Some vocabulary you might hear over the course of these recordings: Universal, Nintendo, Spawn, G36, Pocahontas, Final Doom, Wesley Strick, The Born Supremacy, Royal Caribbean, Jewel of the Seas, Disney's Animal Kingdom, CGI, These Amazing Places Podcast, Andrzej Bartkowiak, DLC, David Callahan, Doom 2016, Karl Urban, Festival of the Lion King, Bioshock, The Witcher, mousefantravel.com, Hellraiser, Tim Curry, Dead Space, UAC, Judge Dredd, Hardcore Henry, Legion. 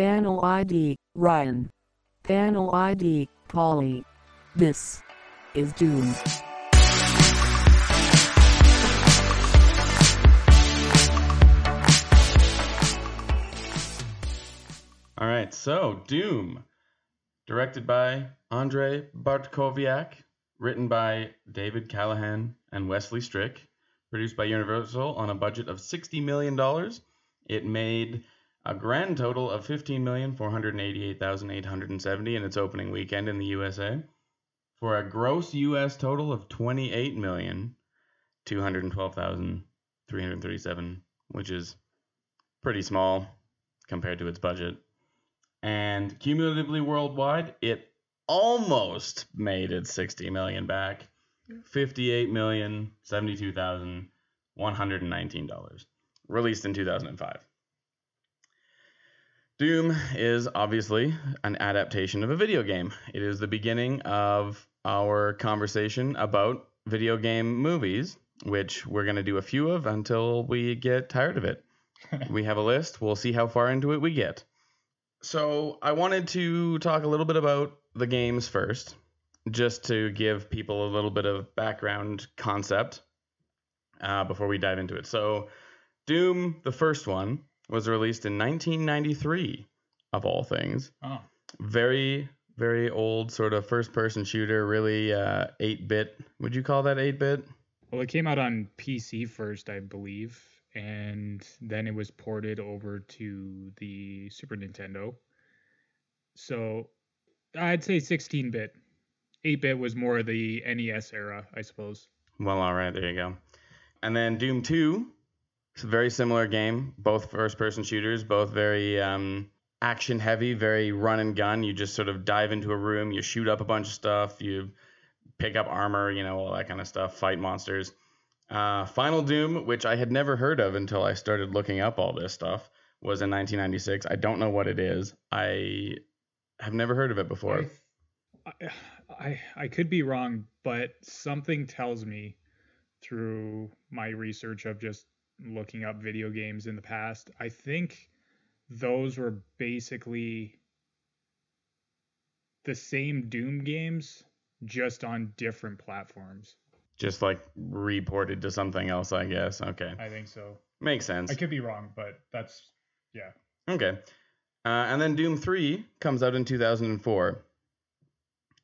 Panel ID, Ryan. Panel ID, Polly. This is Doom. All right, so Doom, directed by Andrzej Bartkowiak, written by David Callahan and Wesley Strick, produced by Universal on a budget of $60 million. It made a grand total of $15,488,870 in its opening weekend in the USA, for a gross U.S. total of $28,212,337, which is pretty small compared to its budget. And cumulatively worldwide, it almost made its $60 million back, $58,072,119, released in 2005. Doom is obviously an adaptation of a video game. It is the beginning of our conversation about video game movies, which we're going to do a few of until we get tired of it. We have a list. We'll see how far into it we get. So I wanted to talk a little bit about the games first, just to give people a little bit of background concept before we dive into it. So Doom, the first one, was released in 1993, of all things. Oh. Very, very old sort of first-person shooter, really 8-bit. Would you call that 8-bit? Well, it came out on PC first, I believe, and then it was ported over to the Super Nintendo. So I'd say 16-bit. 8-bit was more of the NES era, I suppose. Well, all right, there you go. And then Doom 2, it's a very similar game, both first-person shooters, both very action-heavy, very run-and-gun. You just sort of dive into a room, you shoot up a bunch of stuff, you pick up armor, you know, all that kind of stuff, fight monsters. Final Doom, which I had never heard of until I started looking up all this stuff, was in 1996. I don't know what it is. I have never heard of it before. I could be wrong, but something tells me through my research of just looking up video games in the past, I think those were basically the same Doom games, just on different platforms. Just like reported to something else, I guess. Okay. I think so. Makes sense. I could be wrong, but that's, yeah. Okay. And then Doom 3 comes out in 2004.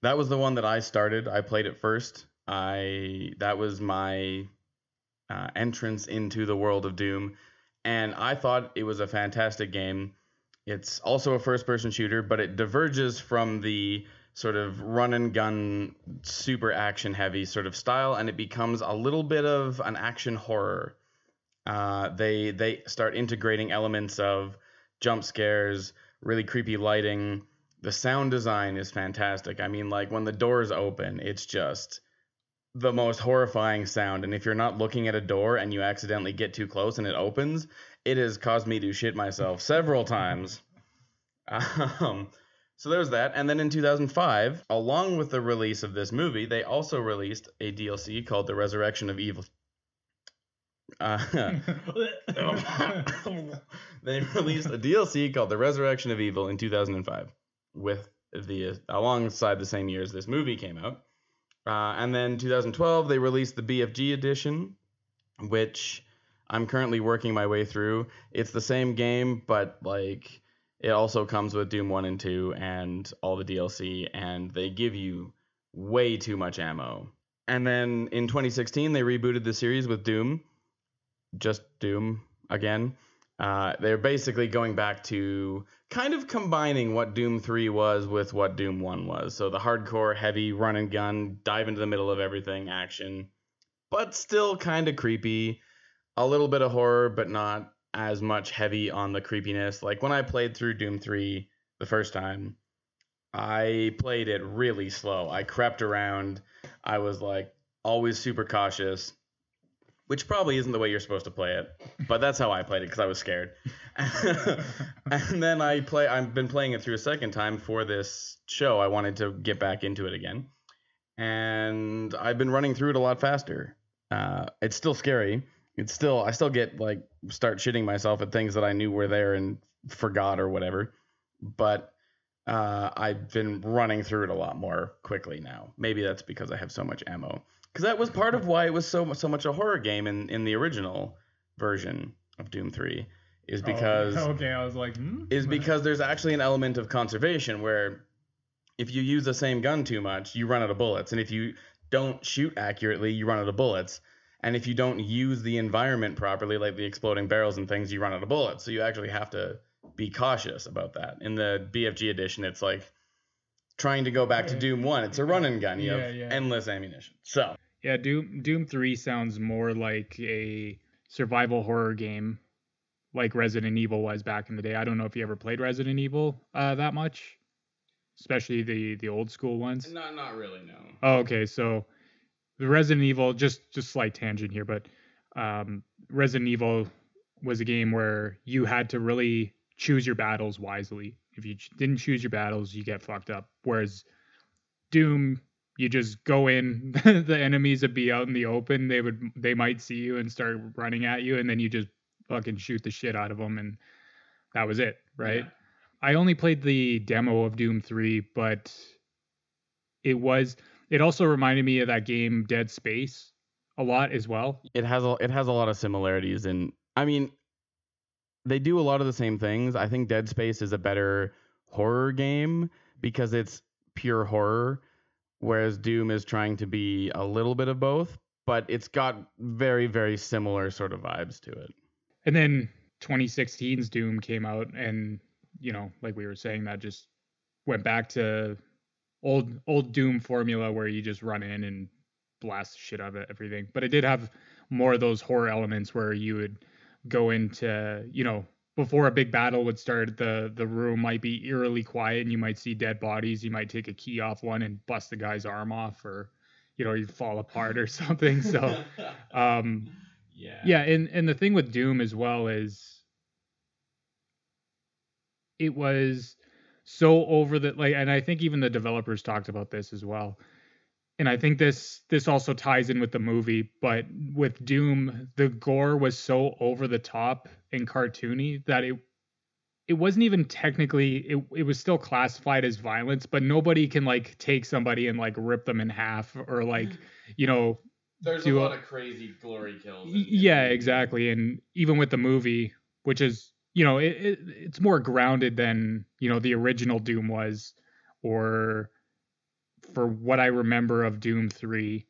That was the one that I started. I played it first. That was my entrance into the world of Doom, and I thought it was a fantastic game. It's also a first-person shooter, but it diverges from the sort of run-and-gun, super action-heavy sort of style, and it becomes a little bit of an action horror. They start integrating elements of jump scares, really creepy lighting. The sound design is fantastic. I mean, like, when the doors open, it's just the most horrifying sound, and if you're not looking at a door and you accidentally get too close and it opens, it has caused me to shit myself several times. So there's that. And then in 2005, along with the release of this movie, they also released a DLC called The Resurrection of Evil. They released a DLC called The Resurrection of Evil in 2005, alongside the same year as this movie came out. And then 2012, they released the BFG edition, which I'm currently working my way through. It's the same game, but like it also comes with Doom 1 and 2 and all the DLC, and they give you way too much ammo. And then in 2016, they rebooted the series with Doom, just Doom again. They're basically going back to kind of combining what Doom 3 was with what Doom 1 was. So the hardcore, heavy, run and gun, dive into the middle of everything, action, but still kind of creepy. A little bit of horror, but not as much heavy on the creepiness. Like when I played through Doom 3 the first time, I played it really slow. I crept around. I was like always super cautious, which probably isn't the way you're supposed to play it, but that's how I played it because I was scared. And then I've been playing it through a second time for this show. I wanted to get back into it again, and I've been running through it a lot faster. It's still scary. I still get start shitting myself at things that I knew were there and forgot or whatever. but I've been running through it a lot more quickly now. Maybe that's because I have so much ammo. Because that was part of why it was so much a horror game in the original version of Doom 3, is because I was like, is because there's actually an element of conservation where if you use the same gun too much, you run out of bullets, and if you don't shoot accurately, you run out of bullets. And if you don't use the environment properly, like the exploding barrels and things, you run out of bullets. So you actually have to be cautious about that. In the BFG edition, it's like trying to go back to Doom 1. It's a run and gun. You have endless ammunition. So yeah, Doom 3 sounds more like a survival horror game, like Resident Evil was back in the day. I don't know if you ever played Resident Evil that much, especially the old school ones. Not really, no. Oh, okay, so the Resident Evil, just slight tangent here, but Resident Evil was a game where you had to really choose your battles wisely. If you didn't choose your battles, you get fucked up. Whereas Doom, you just go in, the enemies would be out in the open, they might see you and start running at you, and then you just fucking shoot the shit out of them, and that was it, right? Yeah. I only played the demo of Doom 3, but it also reminded me of that game Dead Space a lot as well. It has a lot of similarities, and I mean, they do a lot of the same things. I think Dead Space is a better horror game because it's pure horror, whereas Doom is trying to be a little bit of both, but it's got very, very similar sort of vibes to it. And then 2016's Doom came out, and you know, like we were saying, that just went back to old Doom formula where you just run in and blast the shit out of everything. But it did have more of those horror elements where you would go into, you know, before a big battle would start, the room might be eerily quiet and you might see dead bodies. You might take a key off one and bust the guy's arm off, or, you know, you'd fall apart or something. So, yeah. And the thing with Doom as well is it was so over the, like, and I think even the developers talked about this as well. And I think this also ties in with the movie, but with Doom, the gore was so over the top and cartoony that it wasn't even technically, it was still classified as violence, but nobody can like take somebody and like rip them in half or like, you know, there's a lot of crazy glory kills. Yeah, exactly. And even with the movie, which is, you know, it's more grounded than, you know, the original Doom was, or for what I remember of Doom 3,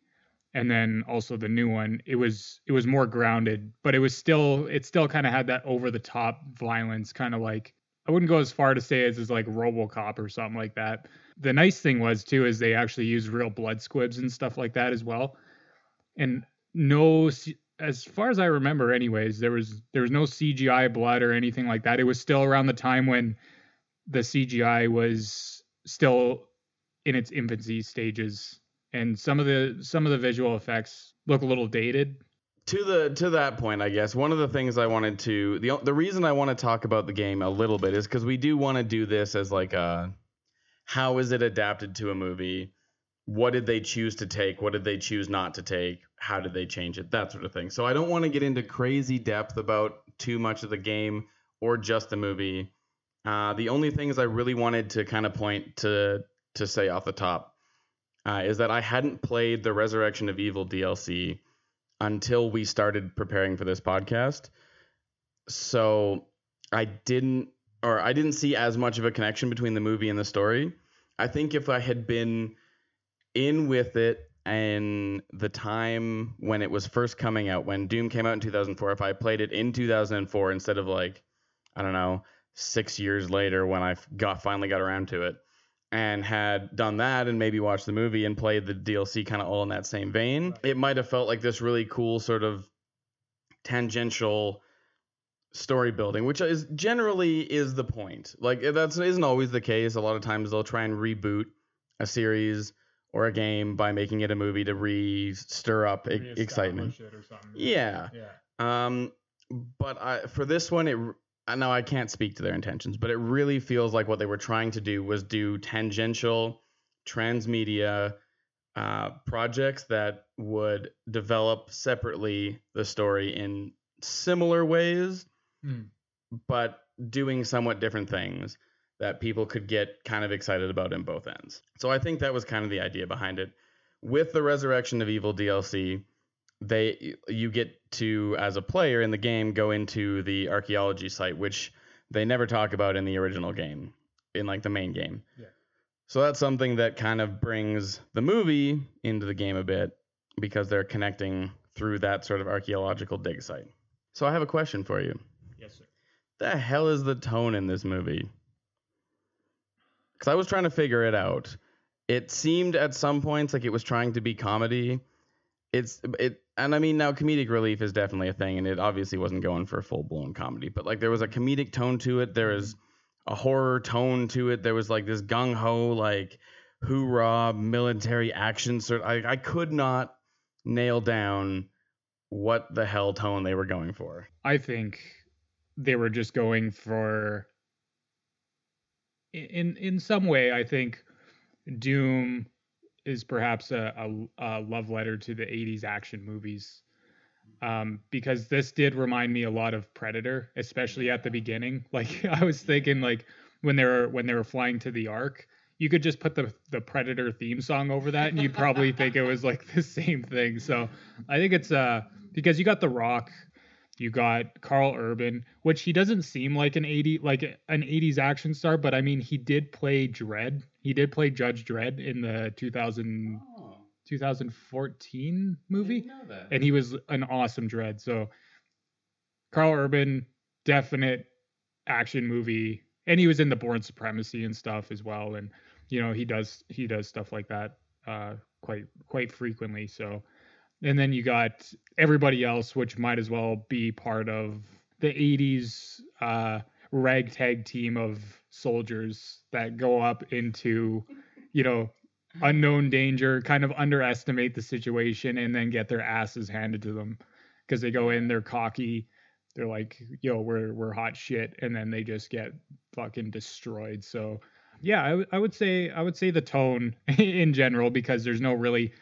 and then also the new one, it was more grounded, but it still kind of had that over the top violence, kind of like, I wouldn't go as far to say as like RoboCop or something like that. The nice thing was too, is they actually used real blood squibs and stuff like that as well. And no, as far as I remember anyways, there was no CGI blood or anything like that. It was still around the time when the CGI was still in its infancy stages, and some of the visual effects look a little dated. To that point, I guess one of the things I wanted to, the reason I want to talk about the game a little bit is because we do want to do this as like a, how is it adapted to a movie? What did they choose to take? What did they choose not to take? How did they change it? That sort of thing. So I don't want to get into crazy depth about too much of the game or just the movie. The only things I really wanted to kind of point to say off the top is that I hadn't played the Resurrection of Evil DLC until we started preparing for this podcast. So I didn't see as much of a connection between the movie and the story. I think if I had been in with it and the time when it was first coming out, when Doom came out in 2004, if I played it in 2004 instead of like, I don't know, 6 years later when I finally got around to it, and had done that and maybe watched the movie and played the DLC kind of all in that same vein, it might have felt like this really cool sort of tangential story building, which is generally is the point. Like that isn't always the case. A lot of times they'll try and reboot a series or a game by making it a movie to stir up excitement. It or something. Yeah. But for this one, I know I can't speak to their intentions, but it really feels like what they were trying to do was do tangential transmedia projects that would develop separately the story in similar ways, but doing somewhat different things. that people could get kind of excited about in both ends. So I think that was kind of the idea behind it. With the Resurrection of Evil DLC, you get to, as a player in the game, go into the archaeology site, which they never talk about in the original game, in like the main game. Yeah. So that's something that kind of brings the movie into the game a bit, because they're connecting through that sort of archaeological dig site. So I have a question for you. Yes, sir. The hell is the tone in this movie? Because I was trying to figure it out. It seemed at some points like it was trying to be comedy. And I mean, now comedic relief is definitely a thing, and it obviously wasn't going for full-blown comedy, but like there was a comedic tone to it. There was a horror tone to it. There was like this gung-ho, like hoorah military action sort of, I could not nail down what the hell tone they were going for. I think they were just going for, in some way, I think Doom is perhaps a love letter to the 80s action movies, because this did remind me a lot of Predator, especially at the beginning. Like I was thinking, like when they were flying to the Ark, you could just put the Predator theme song over that, and you'd probably think it was like the same thing. So I think it's because you got The Rock, you got Karl Urban, which he doesn't seem like an 80s action star, but I mean, he did play Dredd. He did play Judge Dredd in the 2014 movie. I didn't know that. And he was an awesome Dredd. So Karl Urban, definite action movie. And he was in The Born Supremacy and stuff as well. And, you know, he does stuff like that quite frequently. So, and then you got everybody else, which might as well be part of the 80s ragtag team of soldiers that go up into, you know, unknown danger, kind of underestimate the situation, and then get their asses handed to them because they go in, they're cocky. They're like, yo, we're hot shit. And then they just get fucking destroyed. So, yeah, I would say the tone in general, because there's no really...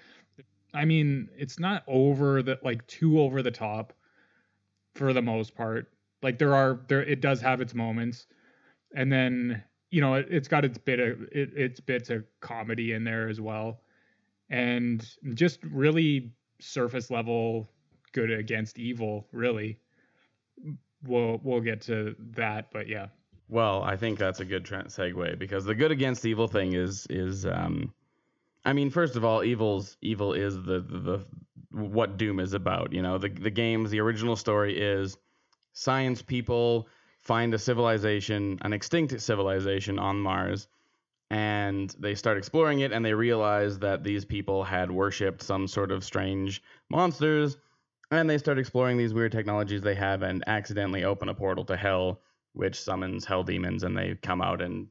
I mean, it's not too over the top for the most part. Like it does have its moments, and then, you know, it's got its bits of comedy in there as well, and just really surface level good against evil. Really, we'll get to that, but yeah. Well, I think that's a good segue, because the good against evil thing is I mean, first of all, evil is the what Doom is about. You know, the games, the original story is science people find a civilization, an extinct civilization on Mars, and they start exploring it, and they realize that these people had worshipped some sort of strange monsters, and they start exploring these weird technologies they have and accidentally open a portal to hell, which summons hell demons, and they come out and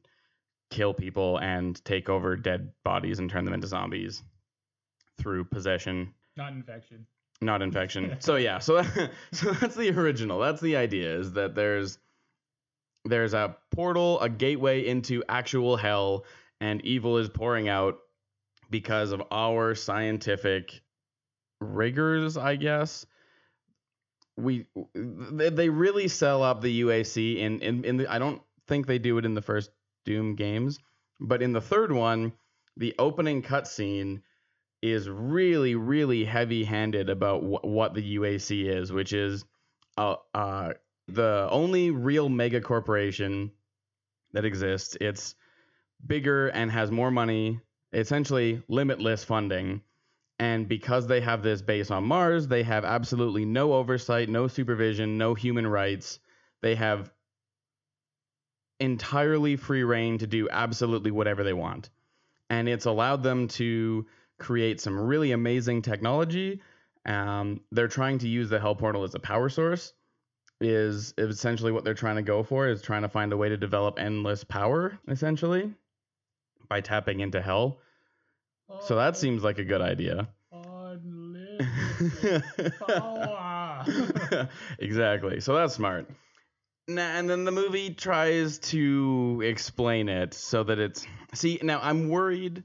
kill people and take over dead bodies and turn them into zombies through possession. Not infection. So yeah, so that's the original. That's the idea, is that there's a portal, a gateway into actual hell, and evil is pouring out because of our scientific rigors, I guess. They really sell up the UAC in the, I don't think they do it in the first Doom games, but in the third one, the opening cutscene is really, really heavy-handed about what the UAC is, which is the only real mega corporation that exists. It's bigger and has more money, essentially limitless funding, and because they have this base on Mars, they have absolutely no oversight, no supervision, no human rights. They have entirely free reign to do absolutely whatever they want, and it's allowed them to create some really amazing technology. They're trying to use the hell portal as a power source, is essentially what they're trying to go for, is trying to find a way to develop endless power, essentially, by tapping into hell. So that seems like a good idea. Unlimited power. Exactly. So that's smart. And then the movie tries to explain it so that it's... See, now I'm worried.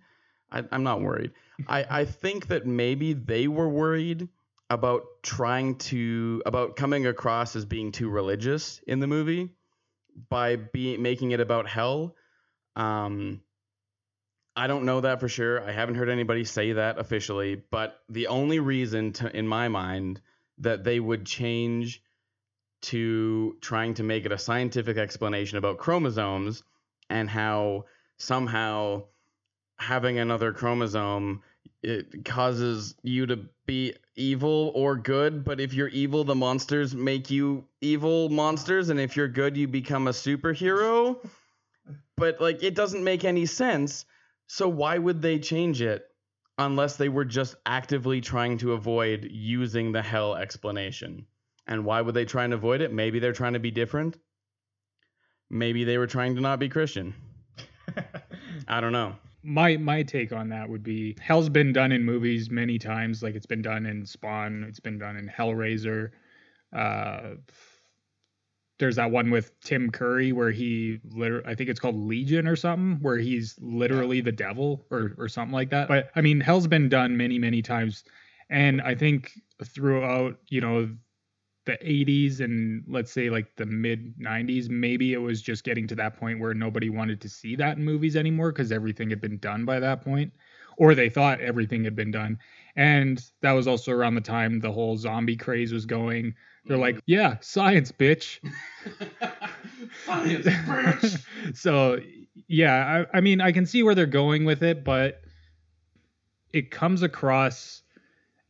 I'm not worried. I think that maybe they were worried about about coming across as being too religious in the movie by making it about hell. I don't know that for sure. I haven't heard anybody say that officially, but the only reason, in my mind, that they would change to trying to make it a scientific explanation about chromosomes and how somehow having another chromosome, it causes you to be evil or good. But if you're evil, the monsters make you evil monsters. And if you're good, you become a superhero. But like, it doesn't make any sense. So why would they change it unless they were just actively trying to avoid using the hell explanation? And why would they try and avoid it? Maybe they're trying to be different. Maybe they were trying to not be Christian. I don't know. My take on that would be, hell's been done in movies many times. Like, it's been done in Spawn. It's been done in Hellraiser. There's that one with Tim Curry where he I think it's called Legion or something, where he's literally the devil or something like that. But I mean, hell's been done many, many times. And I think throughout, you know, the 80s and let's say like the mid 90s, maybe it was just getting to that point where nobody wanted to see that in movies anymore because everything had been done by that point, or they thought everything had been done. And that was also around the time the whole zombie craze was going. They're like, yeah, science, bitch. Science, bitch. So yeah, I mean, I can see where they're going with it, but it comes across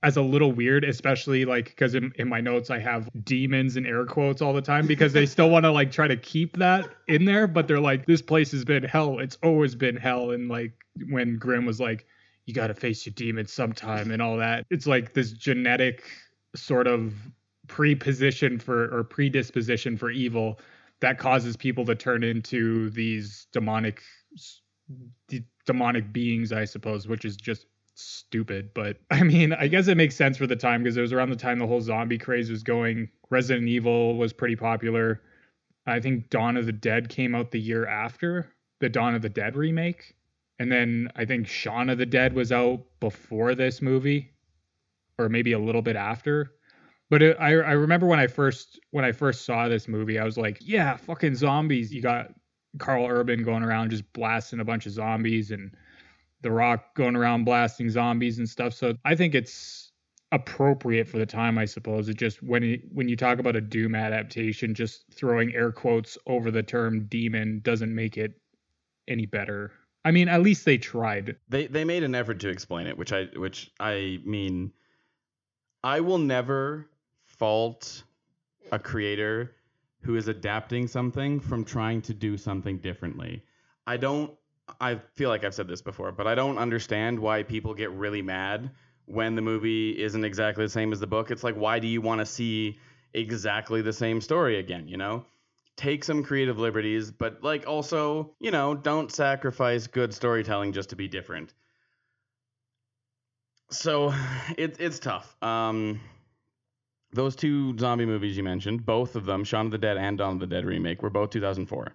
as a little weird, especially like because in my notes I have demons in air quotes all the time because they still want to like try to keep that in there, but they're like, this place has been hell, it's always been hell. And like when Grimm was like, you got to face your demons sometime and all that, it's like this genetic sort of predisposition for evil that causes people to turn into these demonic beings, I suppose, which is just stupid. But I mean, I guess it makes sense for the time because it was around the time the whole zombie craze was going. Resident Evil was pretty popular. I think Dawn of the Dead came out the year after, the Dawn of the Dead remake. And then I think Shaun of the Dead was out before this movie, or maybe a little bit after. But I remember when I first saw this movie, I was like, yeah, fucking zombies. You got Karl Urban going around just blasting a bunch of zombies and The Rock going around blasting zombies and stuff. So I think it's appropriate for the time, I suppose. It just, when you talk about a Doom adaptation, just throwing air quotes over the term demon doesn't make it any better. I mean, at least they tried. They made an effort to explain it, which I mean, I will never fault a creator who is adapting something from trying to do something differently. I feel like I've said this before, but I don't understand why people get really mad when the movie isn't exactly the same as the book. It's like, why do you want to see exactly the same story again? You know, take some creative liberties, but like also, you know, don't sacrifice good storytelling just to be different. So it's tough. Those two zombie movies you mentioned, both of them, Shaun of the Dead and Dawn of the Dead remake, were both 2004.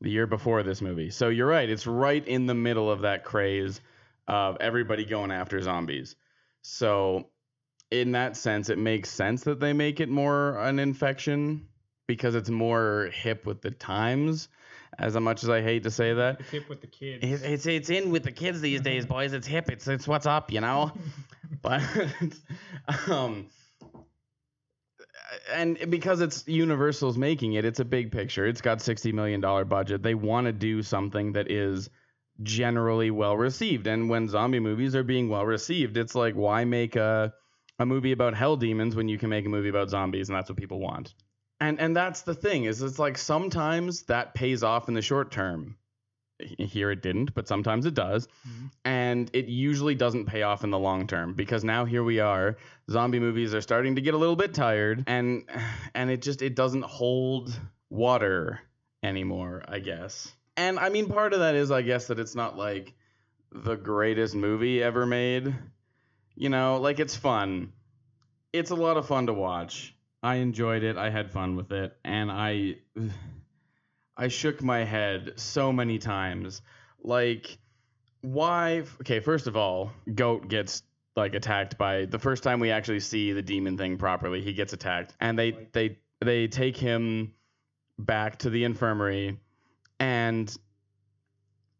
The year before this movie. So you're right. It's right in the middle of that craze of everybody going after zombies. So in that sense, it makes sense that they make it more an infection because it's more hip with the times, as much as I hate to say that. It's hip with the kids. It's in with the kids these days, boys. It's hip. It's what's up, you know? But and because it's Universal's making it, it's a big picture. It's got $60 million budget. They want to do something that is generally well-received. And when zombie movies are being well-received, it's like, why make a movie about hell demons when you can make a movie about zombies? And that's what people want. And that's the thing, is it's like sometimes that pays off in the short term. Here it didn't, but sometimes it does. Mm-hmm. And it usually doesn't pay off in the long term, because now here we are, zombie movies are starting to get a little bit tired, and it doesn't hold water anymore, I guess. And I mean, part of that is, I guess, that it's not like the greatest movie ever made, you know, like it's fun. It's a lot of fun to watch. I enjoyed it. I had fun with it. And I shook my head so many times. Like, why? Okay, first of all, Goat gets like attacked by, the first time we actually see the demon thing properly, he gets attacked, and they take him back to the infirmary, and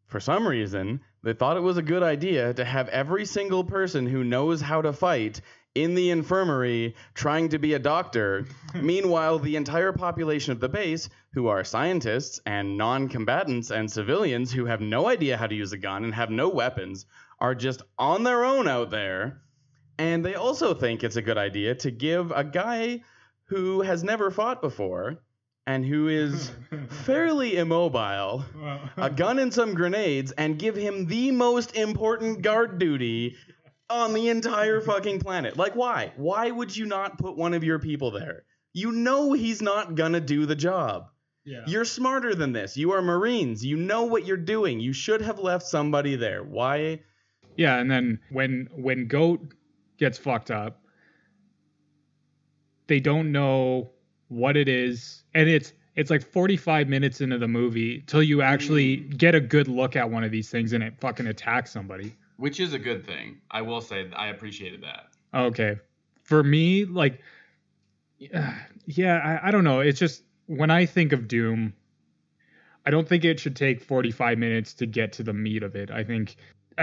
for some reason, they thought it was a good idea to have every single person who knows how to fight in the infirmary trying to be a doctor. Meanwhile, the entire population of the base, who are scientists and non-combatants and civilians who have no idea how to use a gun and have no weapons, are just on their own out there. And they also think it's a good idea to give a guy who has never fought before and who is fairly immobile, a gun and some grenades, and give him the most important guard duty on the entire fucking planet. Like, why? Why would you not put one of your people there? You know he's not gonna do the job. Yeah. You're smarter than this. You are Marines. You know what you're doing. You should have left somebody there. Why? Yeah, and then when Goat gets fucked up, they don't know what it is, and it's like 45 minutes into the movie till you actually get a good look at one of these things and it fucking attacks somebody, which is a good thing. I will say I appreciated that. Okay, for me, like, yeah, I don't know, it's just when I think of Doom, I don't think it should take 45 minutes to get to the meat of it. I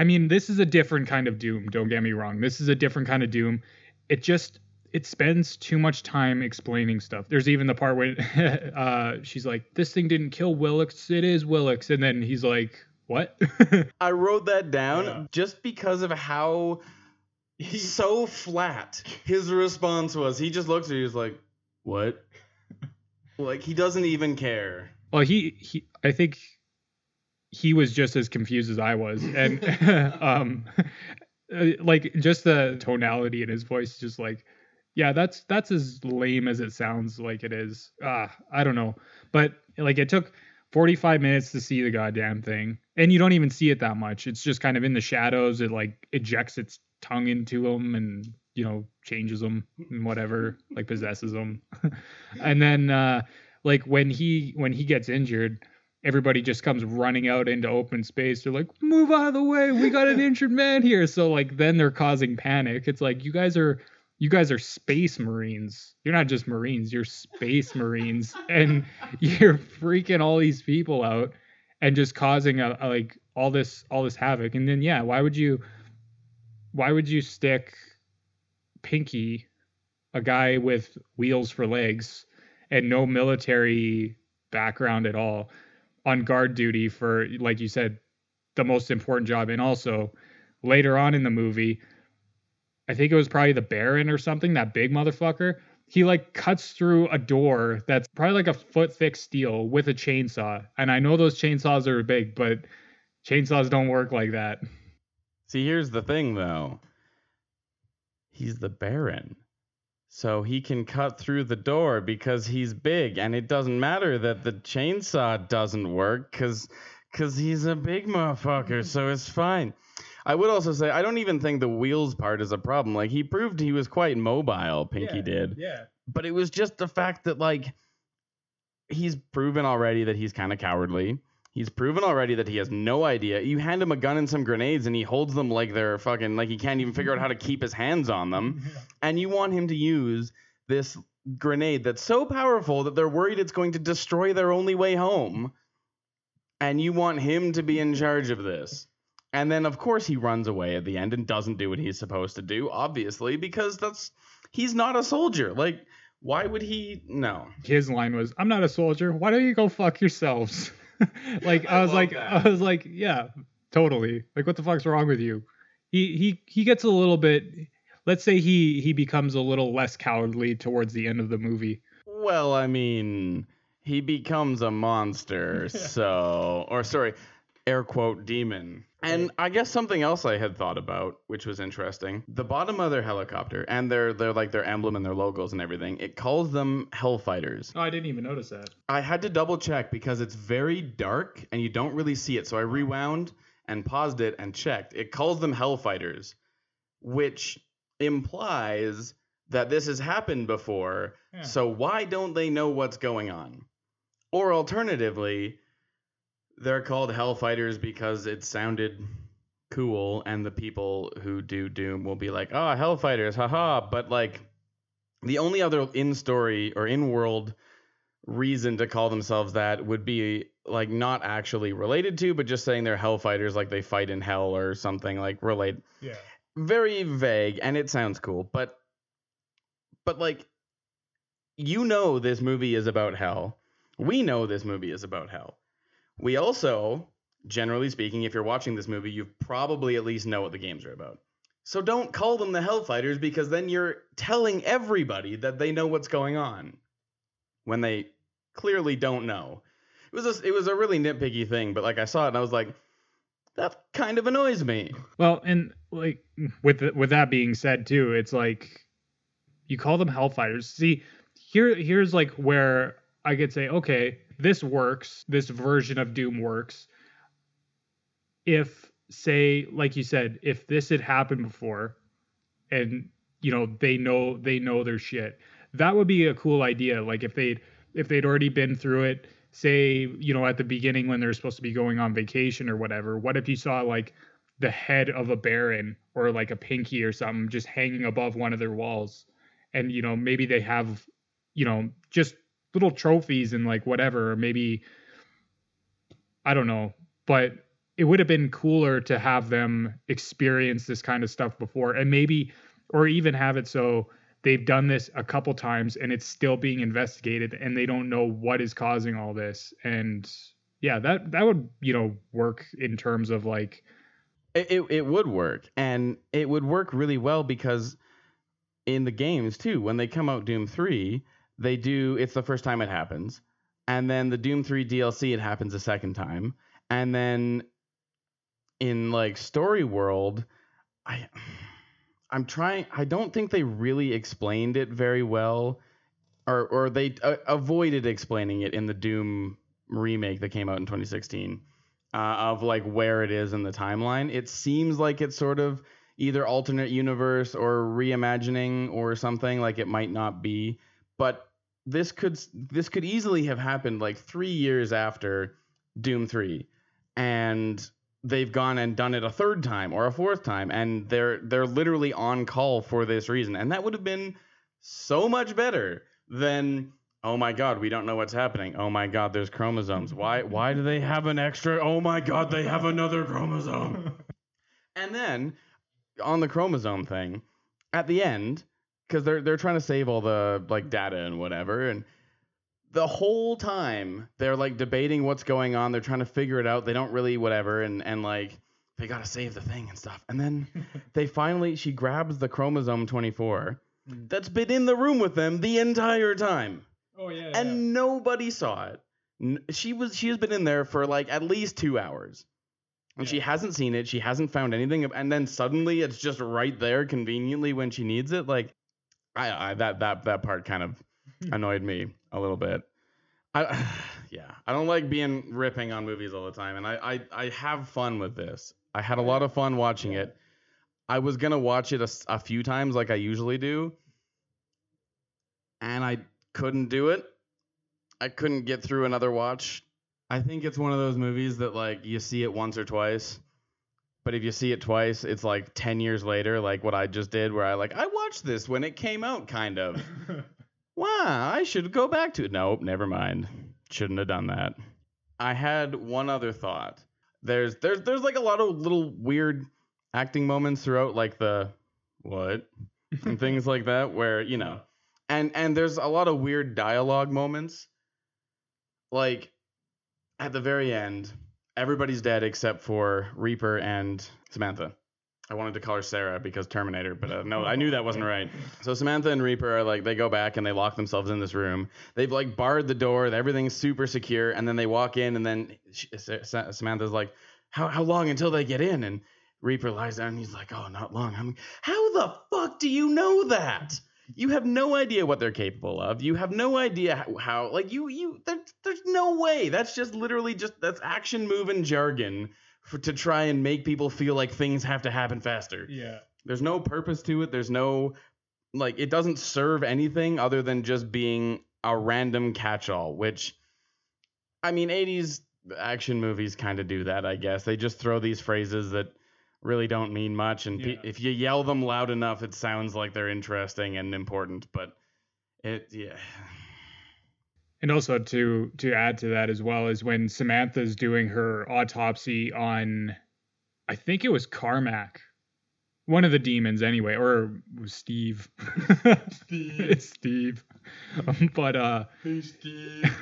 mean this is a different kind of Doom, don't get me wrong. It just, it spends too much time explaining stuff. There's even the part where she's like, this thing didn't kill Willix, it is Willix. And then he's like, what? I wrote that down just because of how so flat his response was. He just looked at me, he was like, what? Like, he doesn't even care. Well, he I think he was just as confused as I was. And like, just the tonality in his voice, just like, yeah, that's as lame as it sounds like it is. I don't know. But like, it took 45 minutes to see the goddamn thing. And you don't even see it that much. It's just kind of in the shadows. It like ejects its tongue into him and, you know, changes him and whatever, like possesses him. And then like when he gets injured, everybody just comes running out into open space. They're like, move out of the way. We got an injured man here. So like, then they're causing panic. It's like, you guys are space Marines. You're not just Marines, you're space Marines. And you're freaking all these people out and just causing a like all this havoc. And then, yeah, why would you stick Pinky, a guy with wheels for legs and no military background at all, on guard duty for, like you said, the most important job? And also later on in the movie, I think it was probably the Baron or something, that big motherfucker, he like cuts through a door that's probably like a foot thick steel with a chainsaw. And I know those chainsaws are big, but chainsaws don't work like that. See, here's the thing though. He's the Baron. So he can cut through the door because he's big, and it doesn't matter that the chainsaw doesn't work because he's a big motherfucker, so it's fine. I would also say I don't even think the wheels part is a problem. Like, he proved he was quite mobile, Pinky did. Yeah. But it was just the fact that, like, he's proven already that he's kind of cowardly. He's proven already that he has no idea. You hand him a gun and some grenades and he holds them like they're fucking, like he can't even figure out how to keep his hands on them. Yeah. And you want him to use this grenade that's so powerful that they're worried it's going to destroy their only way home. And you want him to be in charge of this. And then, of course, he runs away at the end and doesn't do what he's supposed to do, obviously, because he's not a soldier. Like, why would he? No. His line was, I'm not a soldier. Why don't you go fuck yourselves? Like, I was like, yeah, totally. Like, what the fuck's wrong with you? He gets a little bit, let's say he becomes a little less cowardly towards the end of the movie. Well, I mean, he becomes a monster. So, or sorry, air quote demon. And I guess something else I had thought about, which was interesting, the bottom of their helicopter and their like their emblem and their logos and everything, it calls them Hellfighters. Oh, I didn't even notice that. I had to double check because it's very dark and you don't really see it. So I rewound and paused it and checked. It calls them Hellfighters, which implies that this has happened before. Yeah. So why don't they know what's going on? Or alternatively, they're called Hellfighters because it sounded cool, and the people who do Doom will be like, oh, Hellfighters, haha. But like, the only other in-story or in-world reason to call themselves that would be like not actually related to, but just saying they're hellfighters, like they fight in hell or something like related. Yeah. Very vague, and it sounds cool, but like, you know, this movie is about hell. We know this movie is about hell. We also, generally speaking, if you're watching this movie, you probably at least know what the games are about. So don't call them the Hellfighters, because then you're telling everybody that they know what's going on when they clearly don't know. It was a really nitpicky thing, but like I saw it and I was like, that kind of annoys me. Well, and like with that being said too, it's like you call them Hellfighters. See, here's like where I could say, okay, this works. This version of Doom works. If, say, like you said, if this had happened before and, you know, they know their shit, that would be a cool idea. Like if they'd already been through it, say, you know, at the beginning when they're supposed to be going on vacation or whatever, what if you saw like the head of a Baron or like a Pinky or something just hanging above one of their walls? And, you know, maybe they have, you know, just little trophies and like whatever, or maybe, I don't know, but it would have been cooler to have them experience this kind of stuff before, and maybe, or even have it so they've done this a couple times and it's still being investigated and they don't know what is causing all this. And yeah, that would, you know, work in terms of like, it would work, and it would work really well, because in the games too, when they come out Doom 3, they do, it's the first time it happens, and then the Doom 3 DLC, it happens a second time, and then in like story world, I'm trying, I don't think they really explained it very well, or they avoided explaining it in the Doom remake that came out in 2016, of like where it is in the timeline. It seems like it's sort of either alternate universe or reimagining or something, like it might not be, but this could easily have happened like 3 years after Doom 3, and they've gone and done it a third time or a fourth time, and they're literally on call for this reason. And that would have been so much better than, oh my God, we don't know what's happening. Oh my God, there's chromosomes. Why do they have an extra? Oh my God, they have another chromosome. And then on the chromosome thing at the end, because they're trying to save all the like data and whatever, and the whole time they're like debating what's going on. They're trying to figure it out. They don't really whatever. And like, they got to save the thing and stuff. And then they finally, she grabs the chromosome 24 that's been in the room with them the entire time. Oh yeah. And nobody saw it. She has been in there for like at least 2 hours, and she hasn't seen it. She hasn't found anything. And then suddenly it's just right there conveniently when she needs it. Like that part kind of annoyed me a little bit. I don't like being ripping on movies all the time, and I have fun with this. I had a lot of fun watching it. I was gonna watch it a few times like I usually do, and I couldn't do it. I couldn't get through another watch. I think it's one of those movies that like you see it once or twice, but if you see it twice, it's like 10 years later, like what I just did, where I watched this when it came out, kind of. Wow, I should go back to it. Nope, never mind. Shouldn't have done that. I had one other thought. There's like a lot of little weird acting moments throughout, like the what and things like that, where, you know, and there's a lot of weird dialogue moments. Like at the very end, everybody's dead except for Reaper and Samantha. I wanted to call her Sarah because Terminator, but no, I knew that wasn't right. So Samantha and Reaper are like, they go back and they lock themselves in this room. They've like barred the door. Everything's super secure. And then they walk in, and then Samantha's like, how long until they get in? And Reaper lies down and he's like, oh, not long. I'm like, how the fuck do you know that? You have no idea what they're capable of. You have no idea how like you, there's no way. That's just literally that's action move and jargon to try and make people feel like things have to happen faster. Yeah. There's no purpose to it. There's no, like, it doesn't serve anything other than just being a random catch-all, which, I mean, 80s action movies kind of do that, I guess. They just throw these phrases that really don't mean much, and if you yell them loud enough, it sounds like they're interesting and important, but it, yeah. And also to add to that as well is when Samantha's doing her autopsy on, I think it was Carmack, one of the demons anyway, or was Steve. It's Steve. But hey, Steve.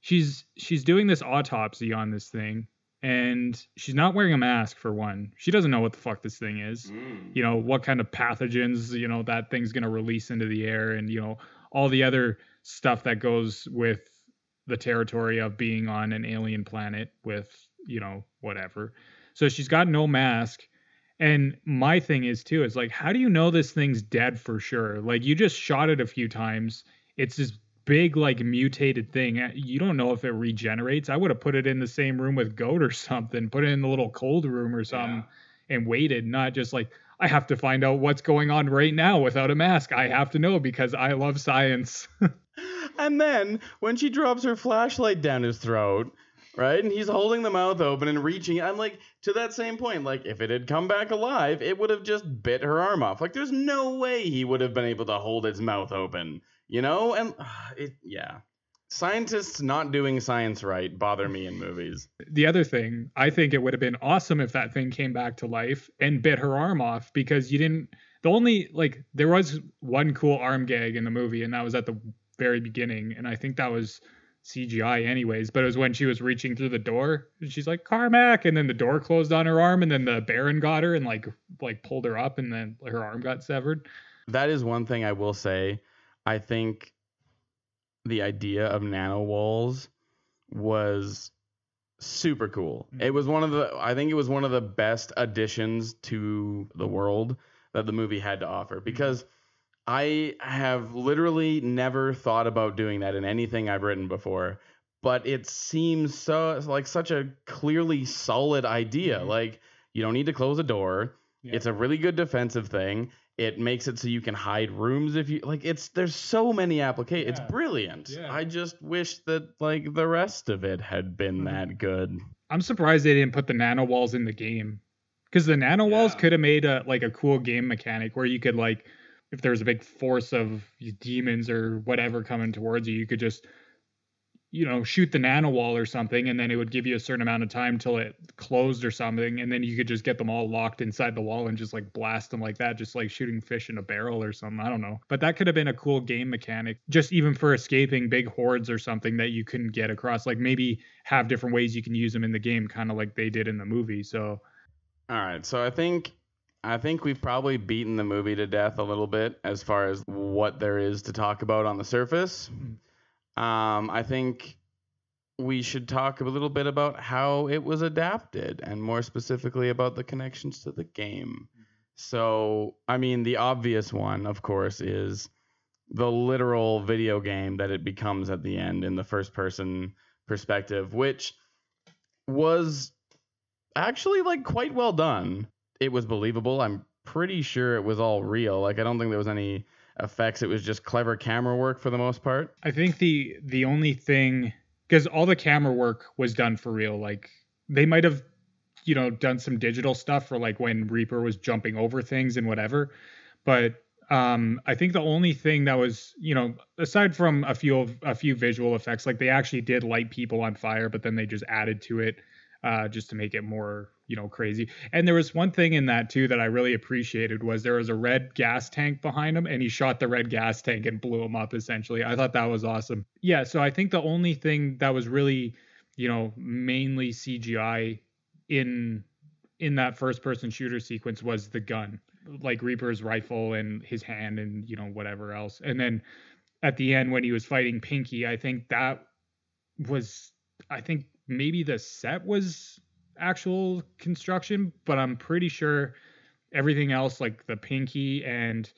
she's doing this autopsy on this thing, and she's not wearing a mask for one. She doesn't know what the fuck this thing is. Mm. You know, what kind of pathogens, you know, that thing's going to release into the air, and, you know, all the other stuff that goes with the territory of being on an alien planet with, you know, whatever. So she's got no mask. And my thing is too, is like, how do you know this thing's dead for sure? Like, you just shot it a few times. It's this big, like, mutated thing. You don't know if it regenerates. I would have put it in the same room with Goat or something, put it in the little cold room or something, yeah, and waited, not just like, I have to find out what's going on right now without a mask. I have to know because I love science. And then when she drops her flashlight down his throat, right, and he's holding the mouth open and reaching, I'm like, to that same point, like, if it had come back alive, it would have just bit her arm off. Like, there's no way he would have been able to hold its mouth open, you know? And yeah. Scientists not doing science right bother me in movies. The other thing, I think it would have been awesome if that thing came back to life and bit her arm off, because you didn't... The only, like, there was one cool arm gag in the movie, and that was at the very beginning, and I think that was CGI anyways, but it was when she was reaching through the door, and she's like, Carmack! And then the door closed on her arm, and then the Baron got her and, like pulled her up, and then her arm got severed. That is one thing I will say. I think the idea of nanowalls was super cool. It was one of the best additions to the world that the movie had to offer, because I have literally never thought about doing that in anything I've written before, but it seems so like such a clearly solid idea. Mm-hmm. Like, you don't need to close a door. Yeah. It's a really good defensive thing. It makes it so you can hide rooms if you like. There's so many applications. Yeah. It's brilliant. Yeah. I just wish that like the rest of it had been that good. I'm surprised they didn't put the nanowalls in the game, because the nanowalls could have made a cool game mechanic where you could, like, if there's a big force of demons or whatever coming towards you, you could just, you know, shoot the nanowall or something, and then it would give you a certain amount of time till it closed or something, and then you could just get them all locked inside the wall and just, like, blast them like that, just like shooting fish in a barrel or something. I don't know. But that could have been a cool game mechanic, just even for escaping big hordes or something that you couldn't get across. Like, maybe have different ways you can use them in the game, kind of like they did in the movie. So, all right. So I think we've probably beaten the movie to death a little bit as far as what there is to talk about on the surface. Mm-hmm. I think we should talk a little bit about how it was adapted, and more specifically about the connections to the game. So, I mean, the obvious one, of course, is the literal video game that it becomes at the end in the first-person perspective, which was actually, like, quite well done. It was believable. I'm pretty sure it was all real. Like, I don't think there was any effects. It was just clever camera work for the most part. I think the only thing, because all the camera work was done for real. Like, they might have, you know, done some digital stuff for, like, when Reaper was jumping over things and whatever, but I think the only thing that was, you know, aside from a few visual effects, like, they actually did light people on fire, but then they just added to it just to make it more, you know, crazy. And there was one thing in that too that I really appreciated, was there was a red gas tank behind him, and he shot the red gas tank and blew him up, essentially. I thought that was awesome. Yeah, so I think the only thing that was really, you know, mainly CGI in that first-person shooter sequence was the gun, like Reaper's rifle and his hand and, you know, whatever else. And then at the end when he was fighting Pinky, I think maybe the set was actual construction, but I'm pretty sure everything else, like the Pinky and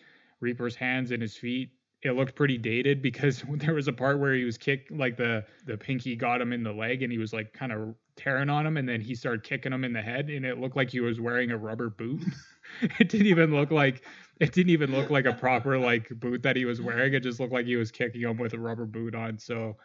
Reaper's hands and his feet, it looked pretty dated, because there was a part where he was kicked, like the Pinky got him in the leg and he was like kind of tearing on him, and then he started kicking him in the head, and it looked like he was wearing a rubber boot. It didn't even look like a proper, like, boot that he was wearing. It just looked like he was kicking him with a rubber boot on. So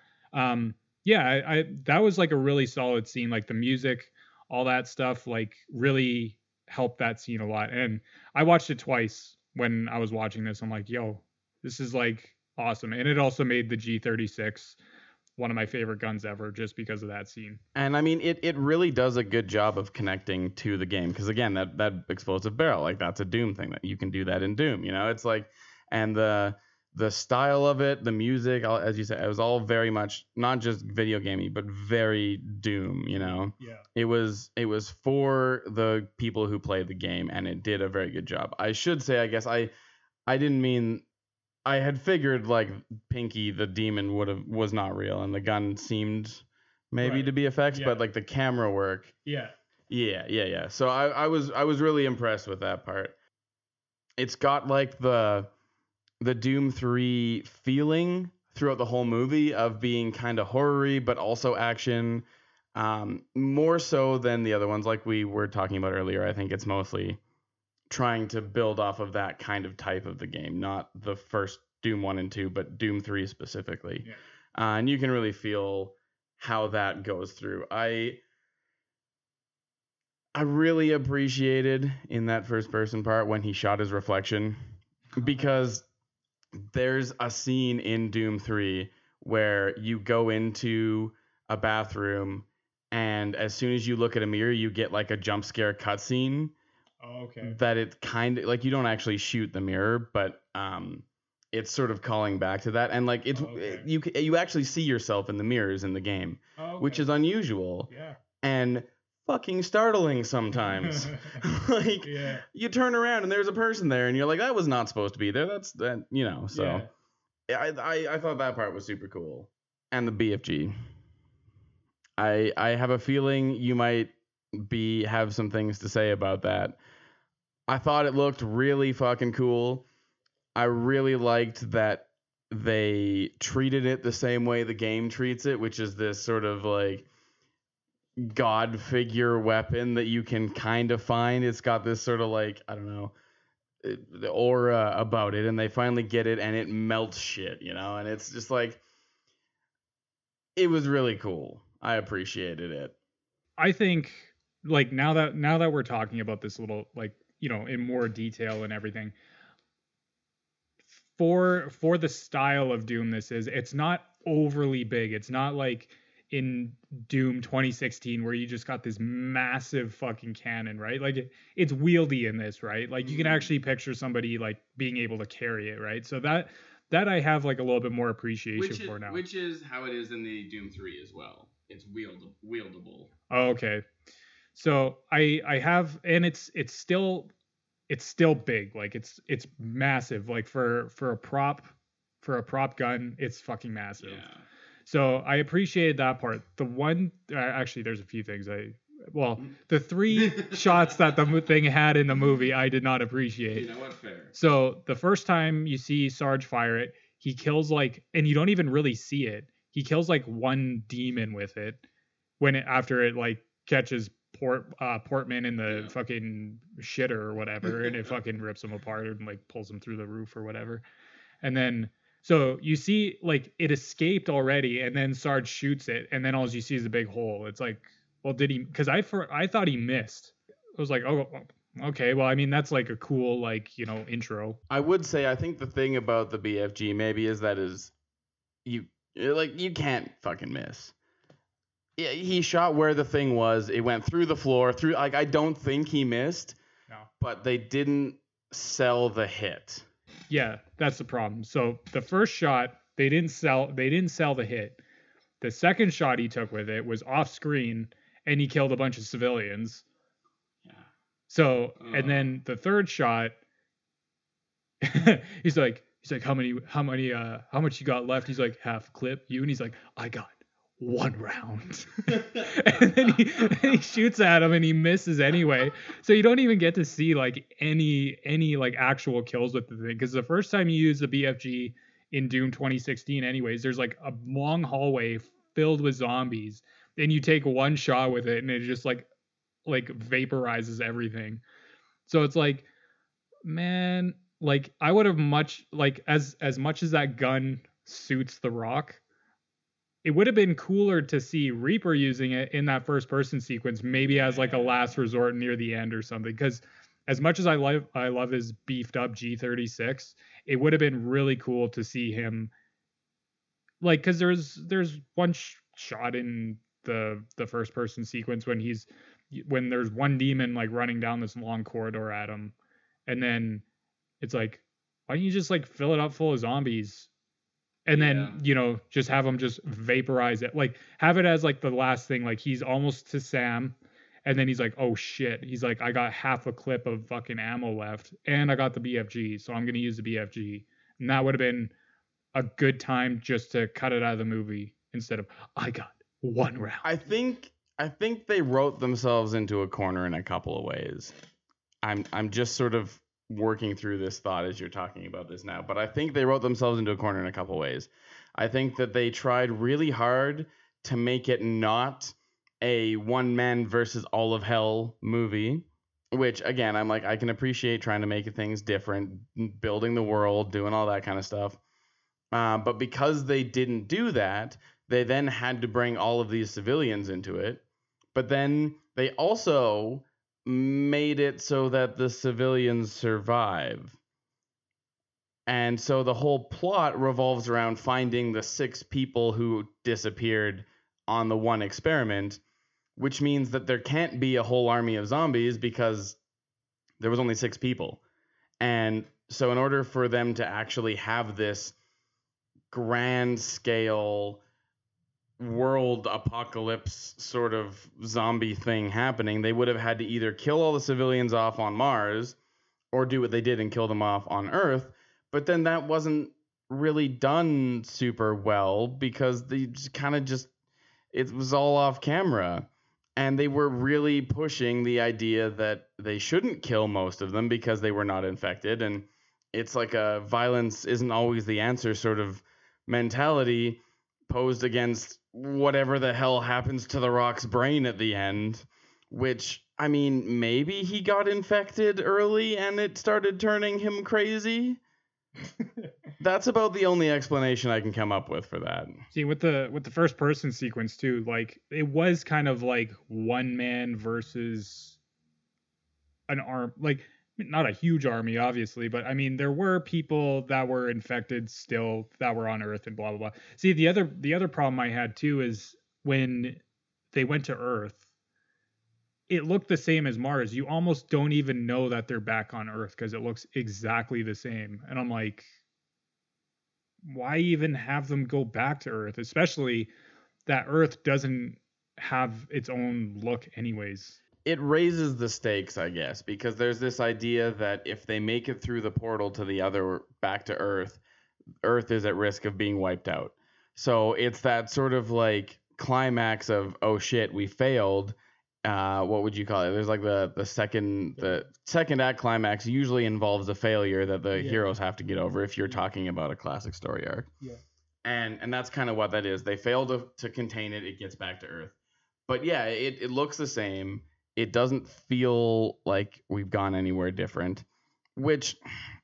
yeah, I that was like a really solid scene. Like, the music, all that stuff, like, really helped that scene a lot. And I watched it twice when I was watching this. I'm like, yo, this is like awesome. And it also made the G36 one of my favorite guns ever, just because of that scene. And I mean, it really does a good job of connecting to the game, because again, that explosive barrel, like, that's a Doom thing that you can do that in Doom, you know. It's like, and the style of it, the music, as you said, it was all very much not just video gamey, but very Doom, you know. Yeah. It was for the people who played the game, and it did a very good job. I should say, I guess I didn't mean. I had figured, like, Pinky the demon was not real, and the gun seemed maybe right. to be effects, yeah. but like the camera work. Yeah. So I was really impressed with that part. It's got like the Doom 3 feeling throughout the whole movie of being kind of horror-y, but also action, more so than the other ones. Like we were talking about earlier, I think it's mostly trying to build off of that kind of type of the game, not the first Doom 1 and 2, but Doom 3 specifically. Yeah. And you can really feel how that goes through. I really appreciated in that first person part when he shot his reflection, because there's a scene in Doom 3 where you go into a bathroom, and as soon as you look at a mirror, you get like a jump scare cutscene. Oh, okay. That it kind of like, you don't actually shoot the mirror, but it's sort of calling back to that, and like it's you actually see yourself in the mirrors in the game, which is unusual. Yeah. And fucking startling sometimes. Like, yeah. You turn around and there's a person there, and you're like, that was not supposed to be there. That's that, you know. So yeah. I thought that part was super cool. And the BFG, I have a feeling you might have some things to say about that. I thought it looked really fucking cool. I really liked that they treated it the same way the game treats it, which is this sort of like god figure weapon that you can kind of find. It's got this sort of like, I don't know, the aura about it, and they finally get it, and it melts shit, you know. And it's just like, it was really cool. I appreciated it. I think like now that we're talking about this little, like, you know, in more detail and everything, for the style of Doom, this is, it's not overly big. It's not like in Doom 2016 where you just got this massive fucking cannon, right? Like it's wieldy in this, right? Like you can actually picture somebody like being able to carry it, right? So that I have like a little bit more appreciation for now. Which is how it is in the Doom 3 as well. It's wieldable. Oh, okay. So I have, and it's still big. Like it's massive. Like for a prop gun, it's fucking massive. Yeah. So I appreciated that part. The one, actually, there's a few things. The three shots that the thing had in the movie, I did not appreciate. You know what, fair. So the first time you see Sarge fire it, he kills like, and you don't even really see it. He kills like one demon with it after it like catches Portman in the fucking shitter or whatever, and it fucking rips him apart and like pulls him through the roof or whatever, and then. So you see, like, it escaped already, and then Sarge shoots it, and then all you see is a big hole. It's like, well, did he? Because I thought he missed. I was like, oh, okay. Well, I mean, that's like a cool, like, you know, intro. I would say, I think the thing about the BFG maybe is you can't fucking miss. Yeah, he shot where the thing was. It went through the floor. Like, I don't think he missed. No. But they didn't sell the hit. Yeah, that's the problem. So the first shot, they didn't sell the hit. The second shot he took with it was off screen, and he killed a bunch of civilians. Yeah. So and then the third shot, he's like, how much you got left? He's like, half clip you, and he's like, I got one round. And then he shoots at him, and he misses anyway. So you don't even get to see like any like actual kills with the thing, because the first time you use the BFG in Doom 2016 anyways, there's like a long hallway filled with zombies, and you take one shot with it, and it just like vaporizes everything. So it's like, man, like I would have much like as much as that gun suits The Rock, it would have been cooler to see Reaper using it in that first person sequence, maybe as like a last resort near the end or something. Because as much as I love his beefed up G36, it would have been really cool to see him, like, because there's one shot in the first person sequence when there's one demon like running down this long corridor at him, and then it's like, why don't you just like fill it up full of zombies, and then you know, just have them just vaporize it, like have it as like the last thing, like he's almost to Sam, and then he's like, oh shit, he's like, I got half a clip of fucking ammo left, and I got the BFG, so I'm gonna use the BFG, and that would have been a good time just to cut it out of the movie instead of I got one round. I think they wrote themselves into a corner in a couple of ways. I'm just sort of working through this thought as you're talking about this now, but I think they wrote themselves into a corner in a couple of ways. I think that they tried really hard to make it not a one man versus all of hell movie, which again, I'm like, I can appreciate trying to make things different, building the world, doing all that kind of stuff. But because they didn't do that, they then had to bring all of these civilians into it. But then they also made it so that the civilians survive. And so the whole plot revolves around finding the 6 people who disappeared on the one experiment, which means that there can't be a whole army of zombies because there was only 6 people. And so in order for them to actually have this grand scale world apocalypse sort of zombie thing happening, they would have had to either kill all the civilians off on Mars or do what they did and kill them off on Earth. But then that wasn't really done super well because they kind of just, it was all off camera, and they were really pushing the idea that they shouldn't kill most of them because they were not infected. And it's like a violence isn't always the answer sort of mentality posed against whatever the hell happens to the Rock's brain at the end, which, I mean, maybe he got infected early and it started turning him crazy. That's about the only explanation I can come up with for that. See, with the first person sequence too, like it was kind of like one man versus an arm, like not a huge army, obviously, but I mean, there were people that were infected still that were on Earth and blah, blah, blah. See, the other problem I had too is when they went to Earth, it looked the same as Mars. You almost don't even know that they're back on Earth because it looks exactly the same. And I'm like, why even have them go back to Earth? Especially that Earth doesn't have its own look anyways. It raises the stakes, I guess, because there's this idea that if they make it through the portal to the other, back to Earth, Earth is at risk of being wiped out. So it's that sort of like climax of, oh shit, we failed. What would you call it? There's like the second act climax usually involves a failure that the heroes have to get over if you're talking about a classic story arc. Yeah. And that's kind of what that is. They fail to contain it. It gets back to Earth. But yeah, it looks the same. It doesn't feel like we've gone anywhere different, which,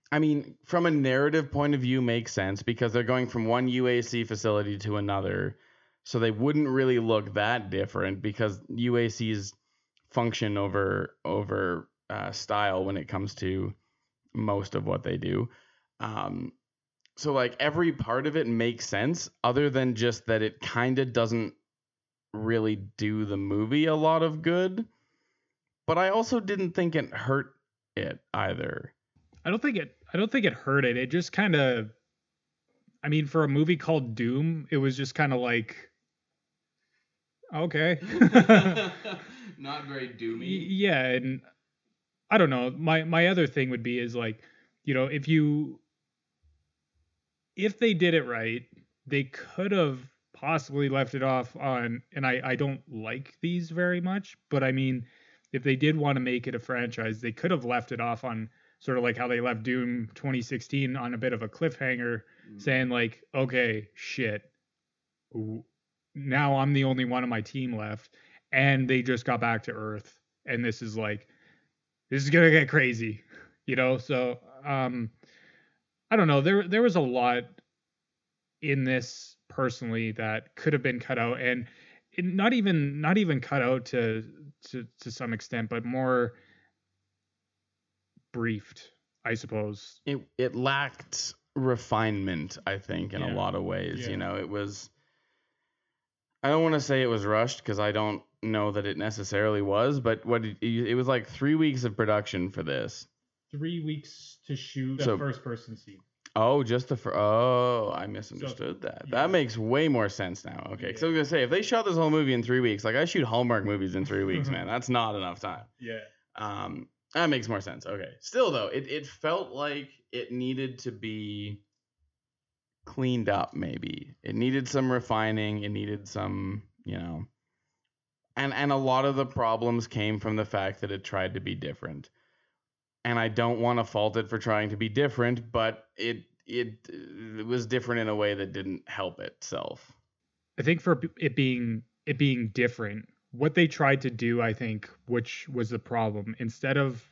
I mean, from a narrative point of view makes sense because they're going from one UAC facility to another. So they wouldn't really look that different because UACs function over style when it comes to most of what they do. So like every part of it makes sense other than just that it kind of doesn't really do the movie a lot of good. But I also didn't think it hurt it either. I don't think it hurt it. It just kind of, I mean, for a movie called Doom, it was just kind of like, okay. Not very doomy. Yeah, and I don't know. My other thing would be is like, you know, if they did it right, they could have possibly left it off on, and I don't like these very much, but I mean, if they did want to make it a franchise, they could have left it off on sort of like how they left Doom 2016 on a bit of a cliffhanger, saying like, okay, shit, now I'm the only one on my team left, and they just got back to Earth, and this is gonna get crazy, you know? So I don't know. There was a lot in this personally that could have been cut out, and not even cut out to some extent, but more briefed, I suppose. It lacked refinement, I think, in a lot of ways. Yeah. You know, it was... I don't want to say it was rushed, because I don't know that it necessarily was, but it was like 3 weeks of production for this. 3 weeks to shoot the first-person scene. Oh, just the first... Oh, I misunderstood that. Yeah. That makes way more sense now. Okay, because I was going to say, if they shot this whole movie in 3 weeks, like, I shoot Hallmark movies in 3 weeks, man. That's not enough time. Yeah. That makes more sense. Okay. Still, though, it felt like it needed to be cleaned up, maybe. It needed some refining. It needed some, you know... And a lot of the problems came from the fact that it tried to be different. And I don't want to fault it for trying to be different, but it was different in a way that didn't help itself. I think for it being different, what they tried to do, I think, which was the problem, instead of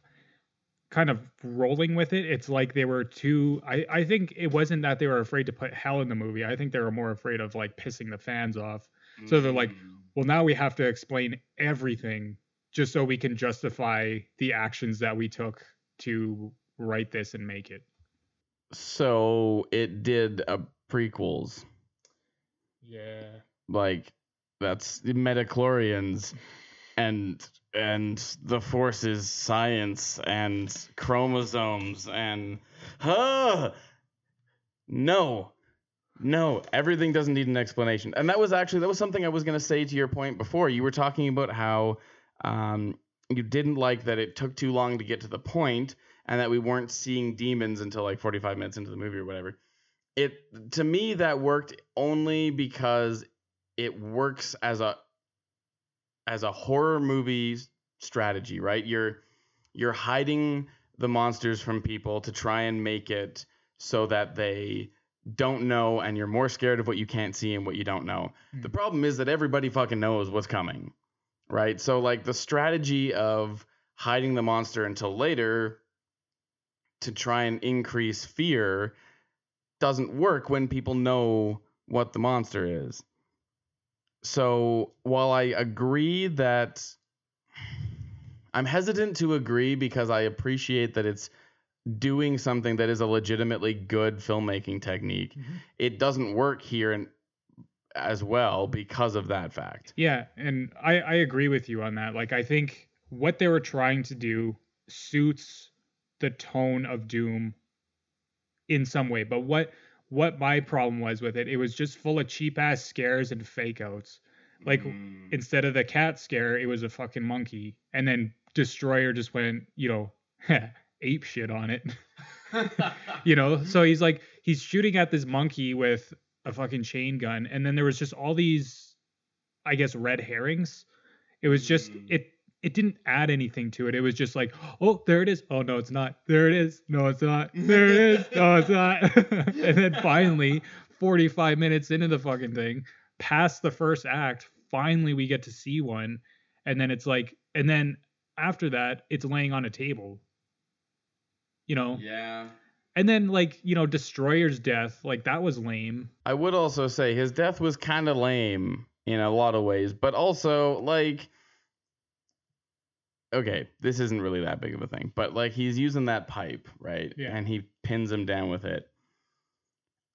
kind of rolling with it, it's like they were too... I think it wasn't that they were afraid to put hell in the movie. I think they were more afraid of like pissing the fans off. So they're like, well, now we have to explain everything just so we can justify the actions that we took to write this and make it. So it did prequels. Yeah. Like, that's the Metachlorians and the Force's science and chromosomes and... No, everything doesn't need an explanation. And that was something I was going to say to your point before. You were talking about how you didn't like that it took too long to get to the point, and that we weren't seeing demons until like 45 minutes into the movie or whatever. It, to me, that worked only because it works as a horror movie strategy, right? You're hiding the monsters from people to try and make it so that they don't know, and you're more scared of what you can't see and what you don't know. Mm. The problem is that everybody fucking knows what's coming, right? So like the strategy of hiding the monster until later to try and increase fear doesn't work when people know what the monster is. So while I agree that... I'm hesitant to agree because I appreciate that it's doing something that is a legitimately good filmmaking technique. Mm-hmm. It doesn't work here as well because of that fact. Yeah, and I agree with you on that. Like, I think what they were trying to do suits the tone of Doom in some way, but what my problem was with it was just full of cheap ass scares and fake outs. Like, instead of the cat scare, it was a fucking monkey, and then Destroyer just went, you know, ape shit on it. You know, so he's shooting at this monkey with a fucking chain gun, and then there was just all these, I guess, red herrings. It was just It didn't add anything to it. It was just like, oh, there it is. Oh, no, it's not. There it is. No, it's not. There it is. No, it's not. And then finally, 45 minutes into the fucking thing, past the first act, finally we get to see one. And then it's like, and then after that, it's laying on a table. You know? Yeah. And then, like, you know, Destroyer's death, like, that was lame. I would also say his death was kind of lame in a lot of ways, but also, like... Okay, this isn't really that big of a thing, but like he's using that pipe, right? Yeah. And he pins him down with it.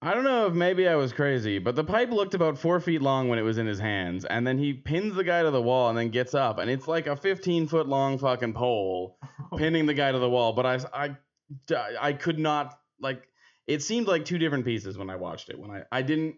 I don't know if maybe I was crazy, but the pipe looked about 4 feet long when it was in his hands, and then he pins the guy to the wall and then gets up, and it's like a 15-foot long fucking pole pinning the guy to the wall. But I could not, like, it seemed like two different pieces when I watched it. When I didn't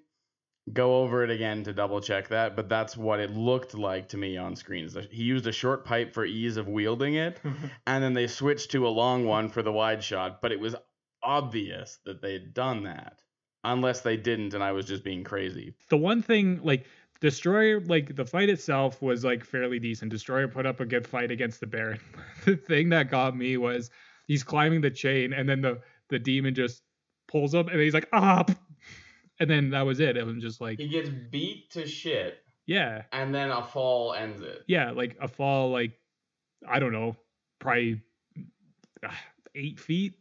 go over it again to double check that, but that's what it looked like to me on screen. He used a short pipe for ease of wielding it, and then they switched to a long one for the wide shot, but it was obvious that they'd done that, unless they didn't and I was just being crazy. The one thing, like, Destroyer, like, the fight itself was, like, fairly decent. Destroyer put up a good fight against the Baron. The thing that got me was he's climbing the chain, and then the demon just pulls up, and he's like, ah! And then that was it. It was just like... He gets beat to shit. Yeah. And then a fall ends it. Yeah, like a fall, like, I don't know, probably 8 feet.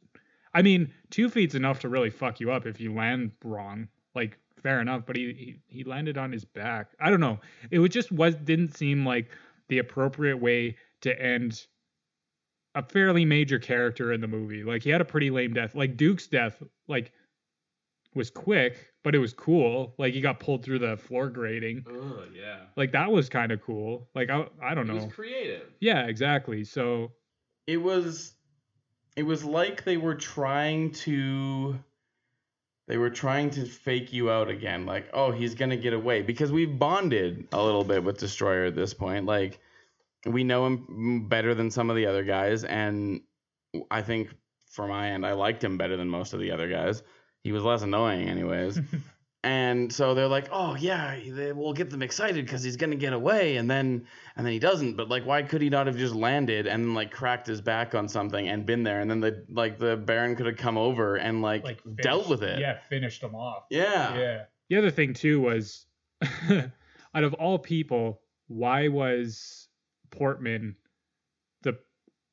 I mean, 2 feet's enough to really fuck you up if you land wrong. Like, fair enough, but he landed on his back. I don't know. It was just didn't seem like the appropriate way to end a fairly major character in the movie. Like, he had a pretty lame death. Like, Duke's death, like, was quick, but it was cool. Like, he got pulled through the floor grating. Oh, yeah. Like, that was kind of cool. Like, I don't know. It was creative. Yeah, exactly. So it was like they were trying to fake you out again. Like, oh, he's going to get away. Because we've bonded a little bit with Destroyer at this point. Like, we know him better than some of the other guys. And I think, for my end, I liked him better than most of the other guys. He was less annoying anyways. And so they're like, oh, yeah, we'll get them excited because he's going to get away. And then he doesn't. But, like, why could he not have just landed and, like, cracked his back on something and been there? And then, the Baron could have come over and, like finished, dealt with it. Yeah, finished him off. Yeah. The other thing, too, was out of all people, why was Portman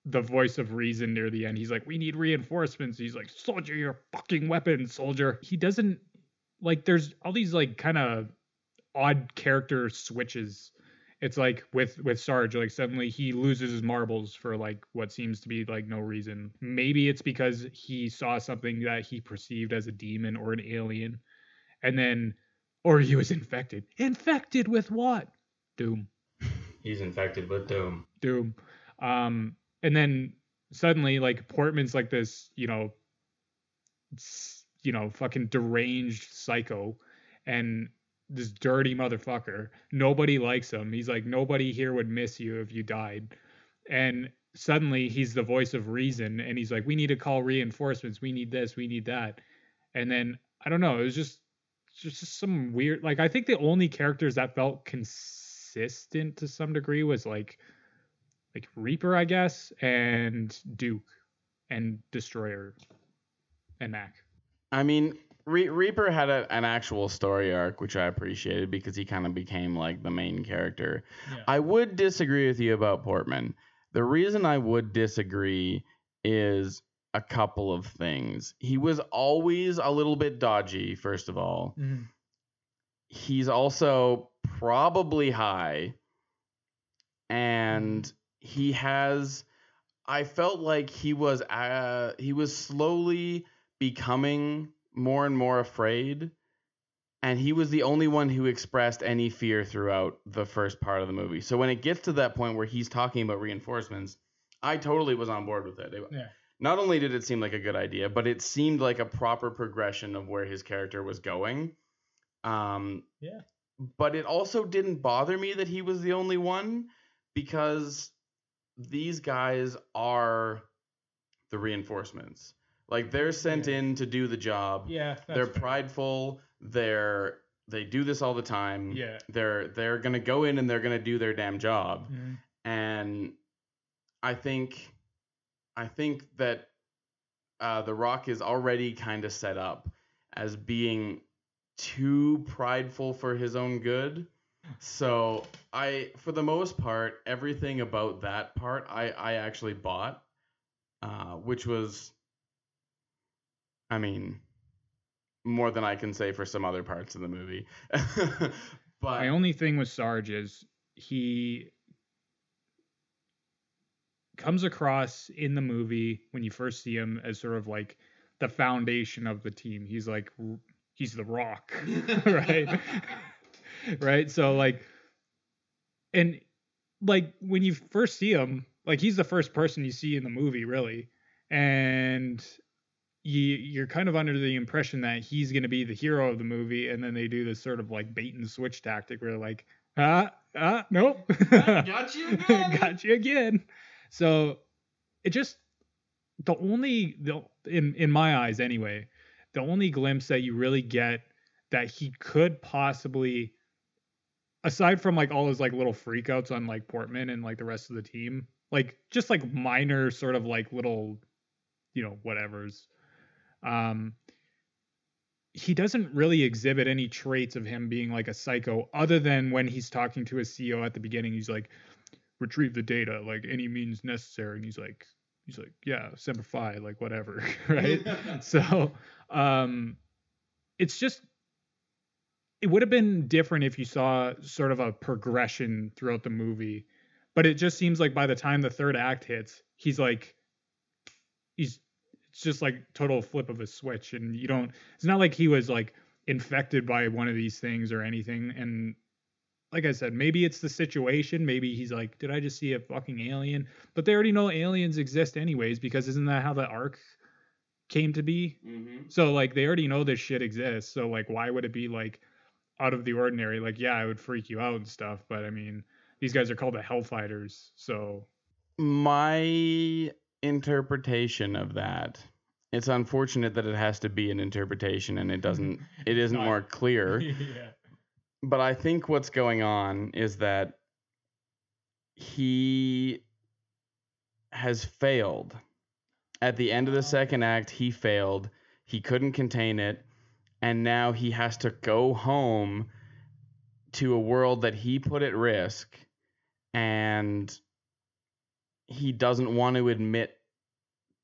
the voice of reason near the end? He's like, we need reinforcements. He's like, soldier your fucking weapon, soldier. He doesn't, like, there's all these, like, kind of odd character switches. It's like with Sarge, like, suddenly he loses his marbles for, like, what seems to be, like, no reason. Maybe it's because he saw something that he perceived as a demon or an alien, and then, or he was infected. Infected with what? Doom. He's infected with Doom. Doom. And then suddenly, like, Portman's like this, fucking deranged psycho and this dirty motherfucker. Nobody likes him. He's like, nobody here would miss you if you died. And suddenly he's the voice of reason. And he's like, we need to call reinforcements. We need this. We need that. And then, I don't know. It was just some weird, like, I think the only characters that felt consistent to some degree was like Reaper, I guess, and Duke and Destroyer and Mac. I mean, Reaper had an actual story arc, which I appreciated because he kind of became, like, the main character. Yeah. I would disagree with you about Portman. The reason I would disagree is a couple of things. He was always a little bit dodgy, first of all. Mm. He's also probably high. And I felt like he was slowly becoming more and more afraid, and he was the only one who expressed any fear throughout the first part of the movie. So when it gets to that point where he's talking about reinforcements, I totally was on board with it. Yeah. Not only did it seem like a good idea, but it seemed like a proper progression of where his character was going. Yeah. But it also didn't bother me that he was the only one, because these guys are the reinforcements. Like, they're sent in to do the job. Yeah, they're fair. Prideful. They do this all the time. Yeah, they're gonna go in and they're gonna do their damn job. Mm. And I think that The Rock is already kind of set up as being too prideful for his own good. So for the most part, everything about that part I actually bought, which was, I mean, more than I can say for some other parts of the movie. But my only thing with Sarge is he comes across in the movie when you first see him as sort of like the foundation of the team. He's like, he's the Rock, right? Right. So, like, and like when you first see him, like, he's the first person you see in the movie, really. And you're kind of under the impression that he's going to be the hero of the movie. And then they do this sort of like bait and switch tactic where they're like, nope. Got you again. Got you again. So it just, in my eyes anyway, the only glimpse that you really get that he could possibly, aside from like all his like little freakouts on like Portman and like the rest of the team, like just like minor sort of like little, whatevers. He doesn't really exhibit any traits of him being like a psycho, other than when he's talking to his CEO at the beginning. He's like, retrieve the data, like any means necessary. And he's like, yeah, Semper Fi, like whatever. Right. So, it's just, it would have been different if you saw sort of a progression throughout the movie. But it just seems like by the time the third act hits, it's just like total flip of a switch. And it's not like he was like infected by one of these things or anything. And like I said, maybe it's the situation. Maybe he's like, did I just see a fucking alien? But they already know aliens exist anyways, because isn't that how the Ark came to be? Mm-hmm. So like, they already know this shit exists. So like, why would it be like out of the ordinary? Like, yeah, it would freak you out and stuff. But I mean, these guys are called the Hellfighters. So my interpretation of that, it's unfortunate that it has to be an interpretation and it isn't more clear. Yeah. But I think what's going on is that he has failed. At the end of the second act, he failed. He couldn't contain it. And now he has to go home to a world that he put at risk. And he doesn't want to admit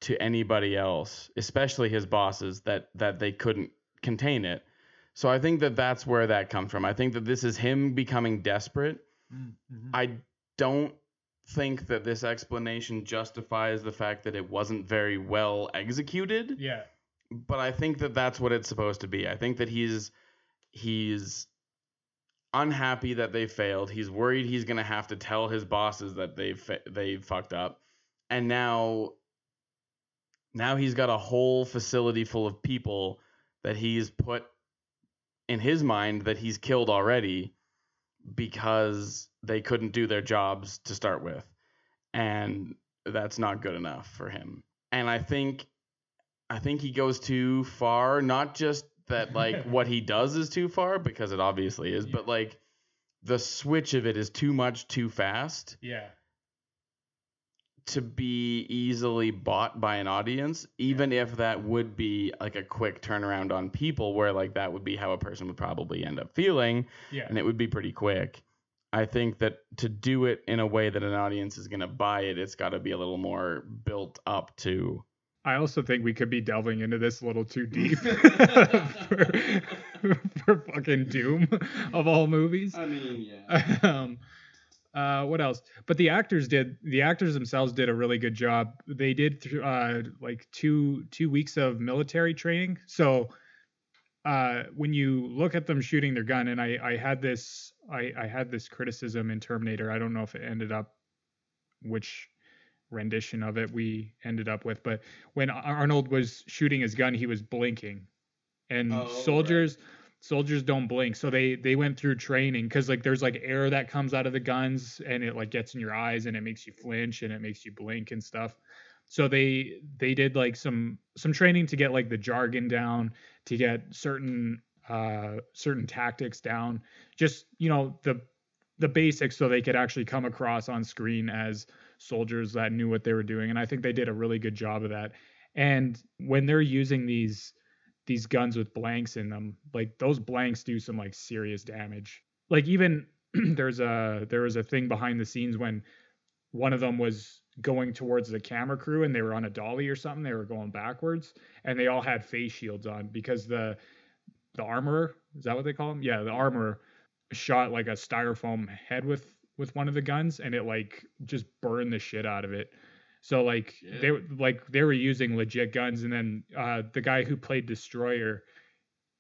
to anybody else, especially his bosses, that they couldn't contain it. So I think that that's where that comes from. I think that this is him becoming desperate. Mm-hmm. I don't think that this explanation justifies the fact that it wasn't very well executed. Yeah. But I think that that's what it's supposed to be. I think that he's unhappy that they failed. He's worried he's going to have to tell his bosses that they fucked up. And now he's got a whole facility full of people that he's put in his mind that he's killed already because they couldn't do their jobs to start with. And that's not good enough for him. And I think he goes too far, not just that like what he does is too far, because it obviously is, but like the switch of it is too much too fast. Yeah. To be easily bought by an audience, even if that would be like a quick turnaround on people, where like that would be how a person would probably end up feeling. Yeah. And it would be pretty quick. I think that to do it in a way that an audience is going to buy it, it's got to be a little more built up to. I also think we could be delving into this a little too deep for fucking Doom of all movies. I mean, yeah. What else? But the actors themselves did a really good job. They did like two weeks of military training. So when you look at them shooting their gun, and I had this criticism in Terminator. I don't know if it ended up which rendition of it we ended up with, but when Arnold was shooting his gun, he was blinking, and soldiers don't blink. So they went through training, because like there's like air that comes out of the guns, and it like gets in your eyes, and it makes you flinch, and it makes you blink and stuff. So they did like some training to get like the jargon down, to get certain tactics down, just the basics, so they could actually come across on screen as soldiers that knew what they were doing. And I think they did a really good job of that. And when they're using these guns with blanks in them, like those blanks do some like serious damage. Like even there was a thing behind the scenes when one of them was going towards the camera crew, and they were on a dolly or something. They were going backwards, and they all had face shields on, because the armorer, is that what they call him? Yeah. The armorer shot like a styrofoam head with one of the guns, and it like just burned the shit out of it. So like they were using legit guns. And then the guy who played Destroyer,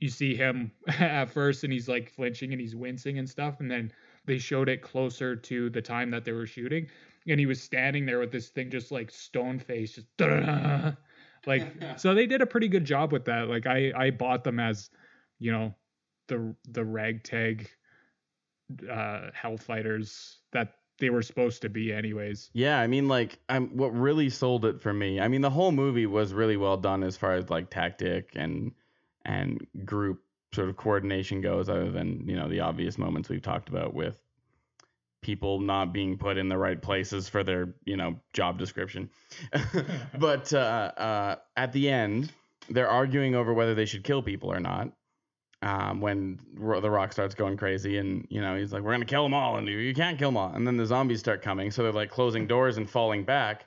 you see him at first, and he's like flinching and he's wincing and stuff. And then they showed it closer to the time that they were shooting, and he was standing there with this thing just like stone face, just da-da-da. Like so they did a pretty good job with that. Like I bought them as the ragtag Hellfighters that they were supposed to be anyways. Yeah, I mean, like what really sold it for me, I mean, the whole movie was really well done as far as like tactic and group sort of coordination goes, other than the obvious moments we've talked about with people not being put in the right places for their job description. But at the end they're arguing over whether they should kill people or not. When The Rock starts going crazy, and he's like, we're gonna kill them all, and you can't kill them all, and then the zombies start coming, so they're like closing doors and falling back,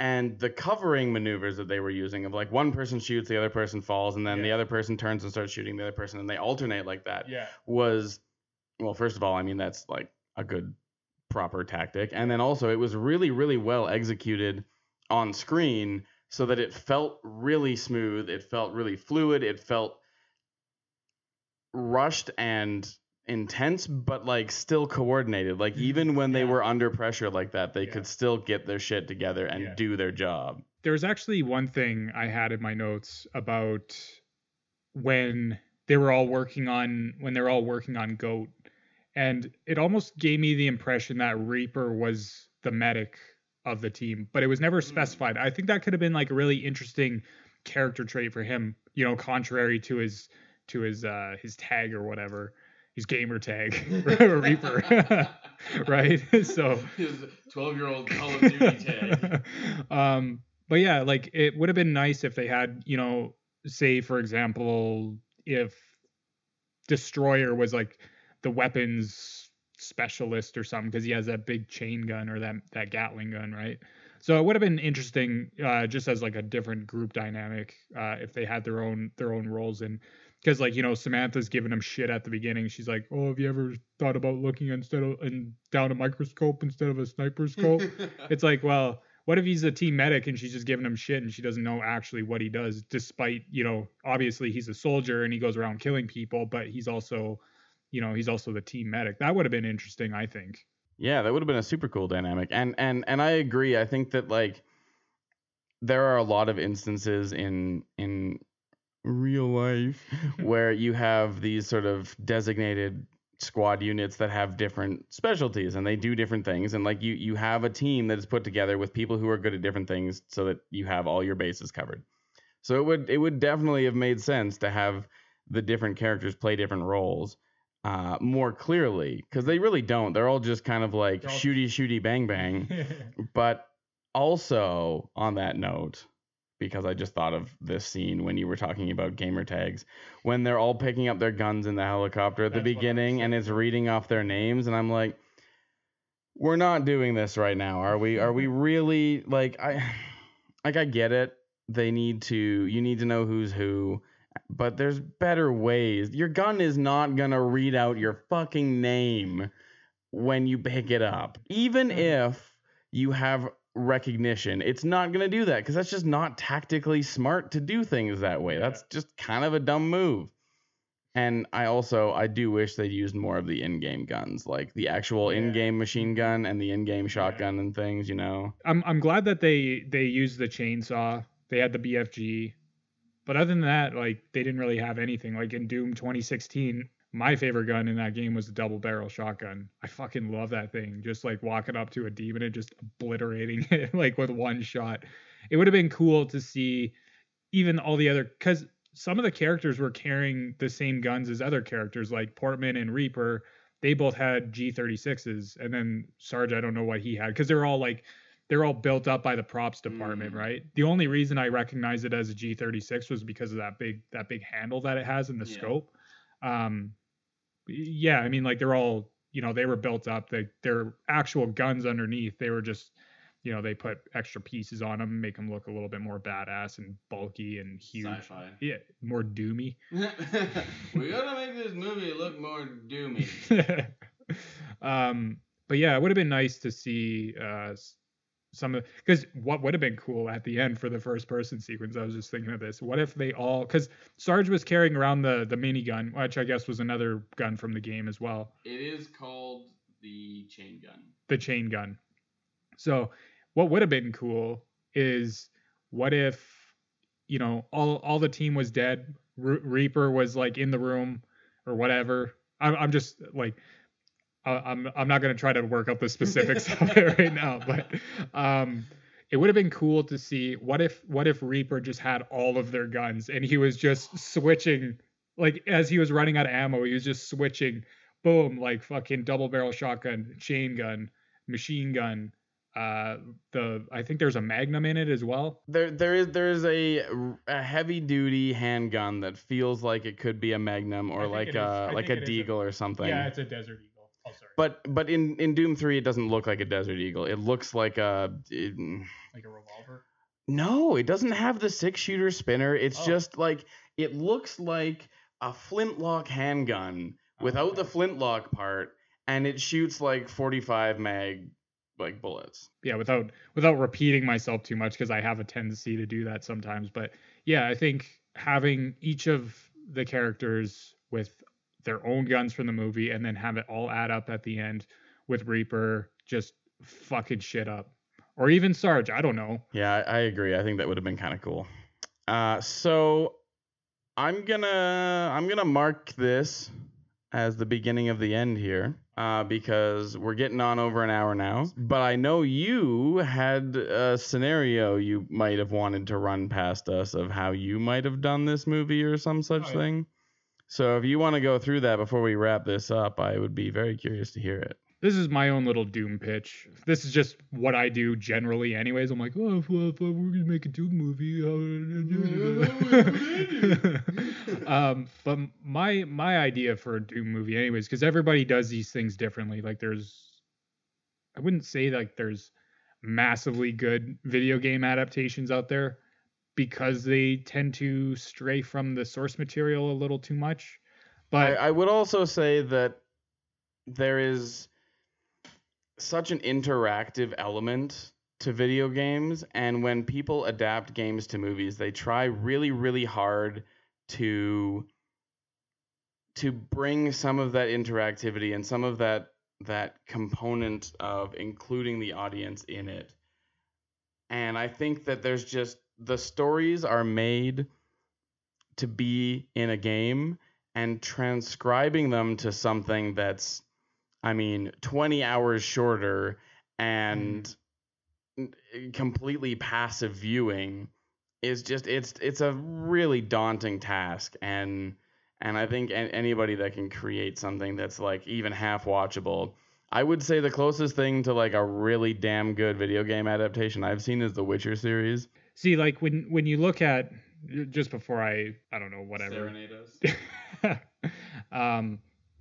and the covering maneuvers that they were using of like one person shoots, the other person falls, and then the other person turns and starts shooting the other person, and they alternate like that. Was, well, first of all, I mean, that's like a good proper tactic. And then also it was really, really well executed on screen so that it felt really smooth. It felt really fluid. It felt rushed and intense, but like still coordinated. Like even when they were under pressure like that, they could still get their shit together and do their job. There's actually one thing I had in my notes about when they were all working on, when they're all working on Goat. And it almost gave me the impression that Reaper was the medic of the team, but it was never specified. I think that could have been like a really interesting character trait for him, you know, contrary to his tag or whatever, his gamer tag, Reaper, right? So his 12-year-old Call of Duty tag. But yeah, like it would have been nice if they had, you know, say for example, if Destroyer was like the weapons specialist or something, because he has that big chain gun or that Gatling gun, right? So it would have been interesting just as like a different group dynamic if they had their own roles in, because like, you know, Samantha's giving him shit at the beginning. She's like, oh, have you ever thought about looking down a microscope instead of a sniper scope? It's like, well, what if he's a team medic and she's just giving him shit and she doesn't know actually what he does, despite, you know, obviously he's a soldier and he goes around killing people, but he's also, you know, he's also the team medic. That would have been interesting, I think. Yeah, that would have been a super cool dynamic. And I agree. I think that like there are a lot of instances in real life where you have these sort of designated squad units that have different specialties and they do different things, and like you have a team that is put together with people who are good at different things so that you have all your bases covered. So it would definitely have made sense to have the different characters play different roles more clearly, because they really don't. They're all just kind of like shooty bang bang. But also on that note, because I just thought of this scene when you were talking about gamer tags, when they're all picking up their guns in the helicopter at the beginning and it's reading off their names. And I'm like, we're not doing this right now. Are we really? Like, I get it. You need to know who's who, but there's better ways. Your gun is not going to read out your fucking name when you pick it up. Even if you have recognition, it's not going to do that, because that's just not tactically smart to do things that way. That's just kind of a dumb move. And I do wish they used more of the in-game guns, like the actual in-game machine gun and the in-game shotgun and things, you know. I'm glad that they used the chainsaw. They had the BFG, but other than that, like, they didn't really have anything. Like in Doom 2016, my favorite gun in that game was the double barrel shotgun. I fucking love that thing. Just like walking up to a demon and just obliterating it like with one shot. It would have been cool to see even all the other, because some of the characters were carrying the same guns as other characters, like Portman and Reaper. They both had G36s, and then Sarge, I don't know what he had, because they're all built up by the props department, right? The only reason I recognized it as a G36 was because of that big handle that it has in the scope. I mean, like, they're all, you know, they were built up. They're actual guns underneath. They were just, you know, they put extra pieces on them, make them look a little bit more badass and bulky and huge. Sci-fi. Yeah, more doomy. We gotta make this movie look more doomy. But yeah, it would have been nice to see because what would have been cool at the end for the first person sequence, I was just thinking of this, what if they all, because Sarge was carrying around the minigun, which I guess was another gun from the game as well. It is called the chain gun. So what would have been cool is, what if, you know, all the team was dead, Reaper was like in the room or whatever. I'm just like, I'm not going to try to work out the specifics of it right now, but it would have been cool to see what if Reaper just had all of their guns and he was just switching, like as he was running out of ammo, he was just switching, boom, like fucking double barrel shotgun, chain gun, machine gun. I think there's a Magnum in it as well. There is a heavy duty handgun that feels like it could be a Magnum or like a Deagle or something. Yeah, it's a Desert Eagle. Oh, sorry. But in Doom 3, it doesn't look like a Desert Eagle. It looks like a revolver? No, it doesn't have the six-shooter spinner. It's just like, it looks like a flintlock handgun without the flintlock part, and it shoots like 45 mag like bullets. Yeah, without repeating myself too much, because I have a tendency to do that sometimes. But yeah, I think having each of the characters with their own guns from the movie and then have it all add up at the end with Reaper just fucking shit up. Or even Sarge, I don't know. Yeah, I agree. I think that would have been kind of cool. So I'm gonna mark this as the beginning of the end here, because we're getting on over an hour now. But I know you had a scenario you might have wanted to run past us of how you might have done this movie or some such thing. So if you want to go through that before we wrap this up, I would be very curious to hear it. This is my own little Doom pitch. This is just what I do generally anyways. I'm like, oh, well, if we're going to make a Doom movie. But my idea for a Doom movie anyways, because everybody does these things differently. Like I wouldn't say like there's massively good video game adaptations out there because they tend to stray from the source material a little too much. But I would also say that there is such an interactive element to video games, and when people adapt games to movies, they try really, really hard to bring some of that interactivity and some of that component of including the audience in it. And I think that there's just, the stories are made to be in a game, and transcribing them to something that's 20 hours shorter and completely passive viewing is just, it's a really daunting task. And I think anybody that can create something that's like even half watchable, I would say the closest thing to like a really damn good video game adaptation I've seen is the Witcher series. See, like when you look at, just before I don't know, whatever. Serenade us.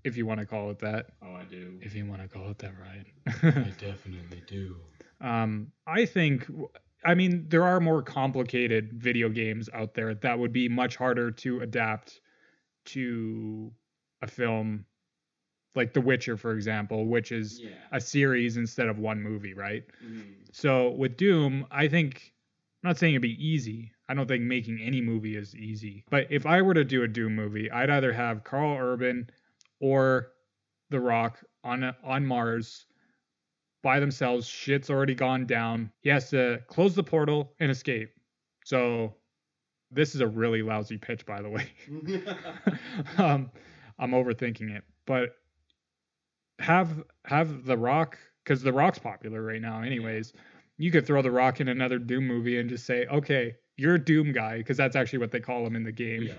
If you want to call it that. Oh, I do. If you want to call it that, right? I definitely do. I think there are more complicated video games out there that would be much harder to adapt to a film, like The Witcher, for example, which is a series instead of one movie, right? Mm-hmm. So with Doom, I think, I'm not saying it'd be easy. I don't think making any movie is easy. But if I were to do a Doom movie, I'd either have Karl Urban or The Rock on Mars by themselves. Shit's already gone down. He has to close the portal and escape. So this is a really lousy pitch, by the way. I'm overthinking it. But have The Rock, because The Rock's popular right now anyways. You could throw The Rock in another Doom movie and just say, okay, you're a Doom guy, because that's actually what they call him in the game. Yeah.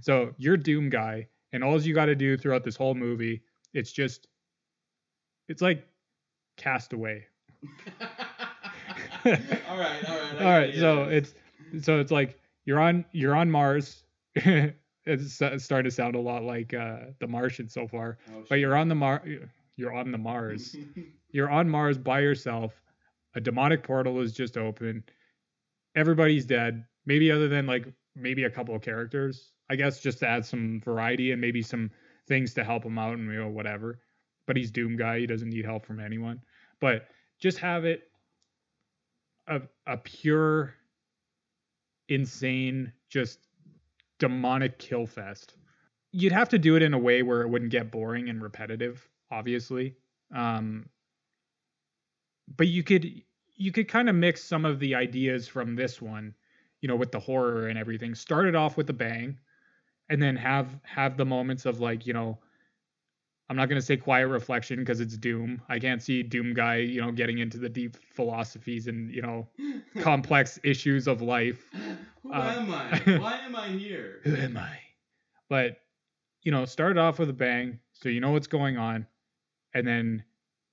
So you're Doom guy. And all you got to do throughout this whole movie, it's like Castaway. All right. So it's like you're on Mars. It's starting to sound a lot like The Martian so far, but you're on Mars. You're on Mars by yourself. A demonic portal is just open. Everybody's dead. Maybe other than maybe a couple of characters. I guess just to add some variety and maybe some things to help him out and whatever. But he's Doom guy. He doesn't need help from anyone. But just have it a pure, insane, just demonic kill fest. You'd have to do it in a way where it wouldn't get boring and repetitive, obviously. But you could kind of mix some of the ideas from this one, with the horror and everything. Start it off with a bang. And then have the moments of I'm not going to say quiet reflection because it's Doom. I can't see Doom guy, getting into the deep philosophies and, complex issues of life. Who am I? Why am I here? Who am I? But, start it off with a bang. So you know what's going on. And then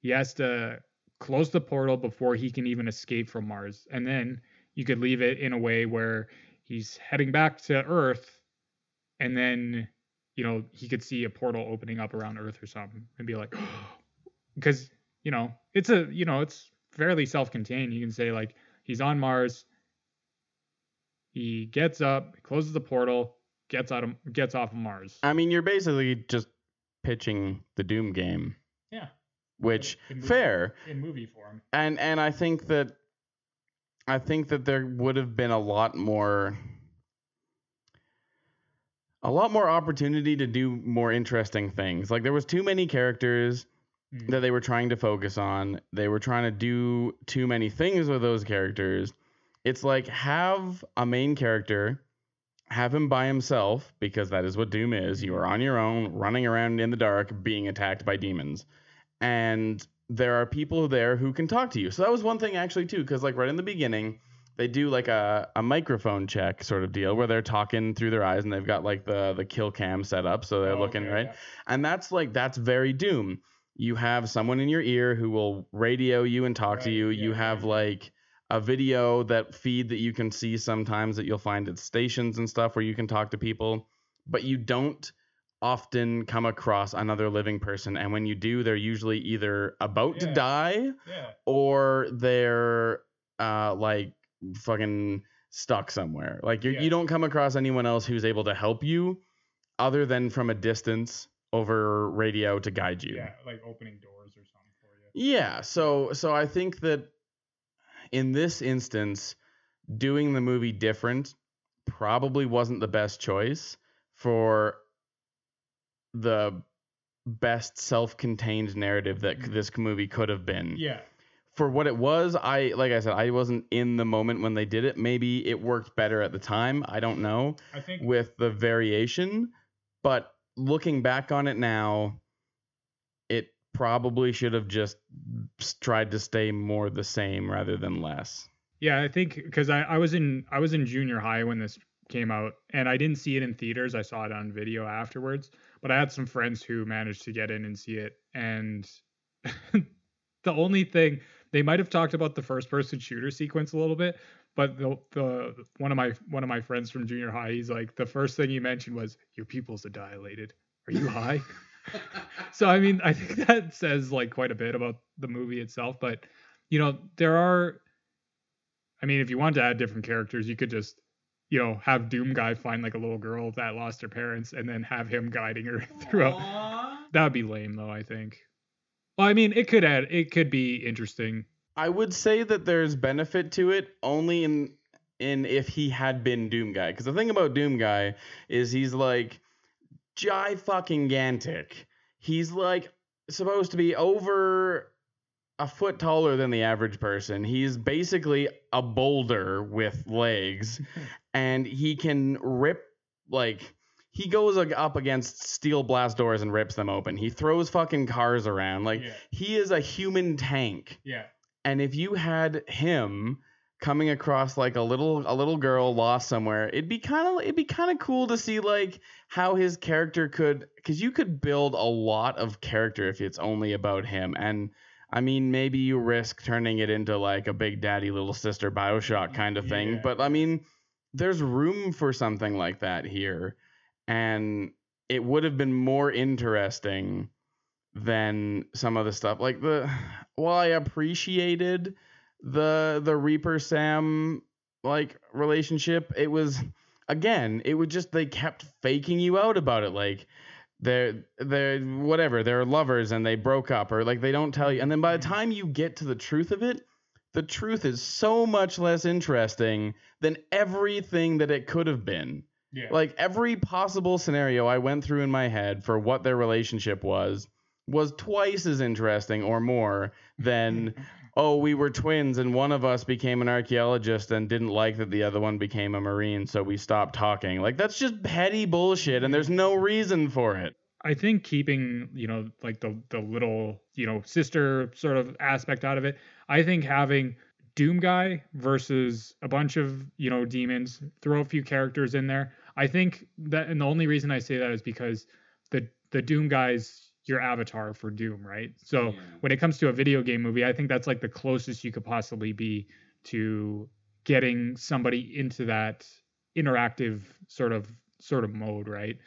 he has to close the portal before he can even escape from Mars. And then you could leave it in a way where he's heading back to Earth. And then, he could see a portal opening up around Earth or something and be like, because, it's fairly self-contained. You can say he's on Mars. He gets up, closes the portal, gets off of Mars. You're basically just pitching the Doom game. Yeah. which fair in movie form. And I think that there would have been a lot more opportunity to do more interesting things. Like, there was too many characters that they were trying to focus on. They were trying to do too many things with those characters. It's like, have a main character, have him by himself, because that is what Doom is. You are on your own, running around in the dark, being attacked by demons. And there are people there who can talk to you. So that was one thing, actually, too, because, like, right in the beginning, they do like a microphone check sort of deal where they're talking through their eyes, and they've got like the kill cam set up. So they're looking, okay, right. Yeah. And that's very Doom. You have someone in your ear who will radio you and talk to you. Yeah, you have like a video feed that you can see sometimes that you'll find at stations and stuff where you can talk to people, but you don't often come across another living person, and when you do, they're usually either about to die or they're like fucking stuck somewhere. Like, you don't come across anyone else who's able to help you other than from a distance over radio to guide you. Yeah, like opening doors or something for you. Yeah, so I think that in this instance, doing the movie different probably wasn't the best choice for the best self-contained narrative that this movie could have been. Yeah. For what it was, I wasn't in the moment when they did it. Maybe it worked better at the time. I don't know. I think with the variation, but looking back on it now, it probably should have just tried to stay more the same rather than less. Yeah, I think because I was in junior high when this came out, and I didn't see it in theaters. I saw it on video afterwards, but I had some friends who managed to get in and see it, and the only thing. They might have talked about the first-person shooter sequence a little bit, but the one of my friends from junior high, he's like, the first thing he mentioned was, "Your pupils are dilated. Are you high?" So I mean, I think that says like quite a bit about the movie itself. But you know, if you want to add different characters, you could just have Doom guy find like a little girl that lost her parents, and then have him guiding her throughout. Aww. That would be lame, though, I think. Well, I mean, it could be interesting. I would say that there's benefit to it only in if he had been Doom guy, because the thing about Doom guy is he's like fucking gigantic. He's like supposed to be over a foot taller than the average person. He's basically a boulder with legs, and he can rip like. He goes up against steel blast doors and rips them open. He throws fucking cars around. Like, he is a human tank. Yeah. And if you had him coming across like a little girl lost somewhere, it'd be kind of cool to see like how his character could, because you could build a lot of character if it's only about him. And I mean, maybe you risk turning it into like a big daddy little sister Bioshock kind of thing. But I mean, there's room for something like that here. And it would have been more interesting than some of the stuff. Like, I appreciated the Reaper Sam like relationship, it was just they kept faking you out about it. Like, they're lovers and they broke up, or like they don't tell you. And then by the time you get to the truth of it, the truth is so much less interesting than everything that it could have been. Yeah. Like, every possible scenario I went through in my head for what their relationship was twice as interesting or more than, we were twins and one of us became an archaeologist and didn't like that the other one became a Marine, so we stopped talking. Like, that's just petty bullshit, and there's no reason for it. I think keeping, like the little, sister sort of aspect out of it, I think having Doom guy versus a bunch of, demons, throw a few characters in there. I think that, and the only reason I say that is because the Doom guy's your avatar for Doom, right? So when it comes to a video game movie, I think that's like the closest you could possibly be to getting somebody into that interactive sort of mode, right?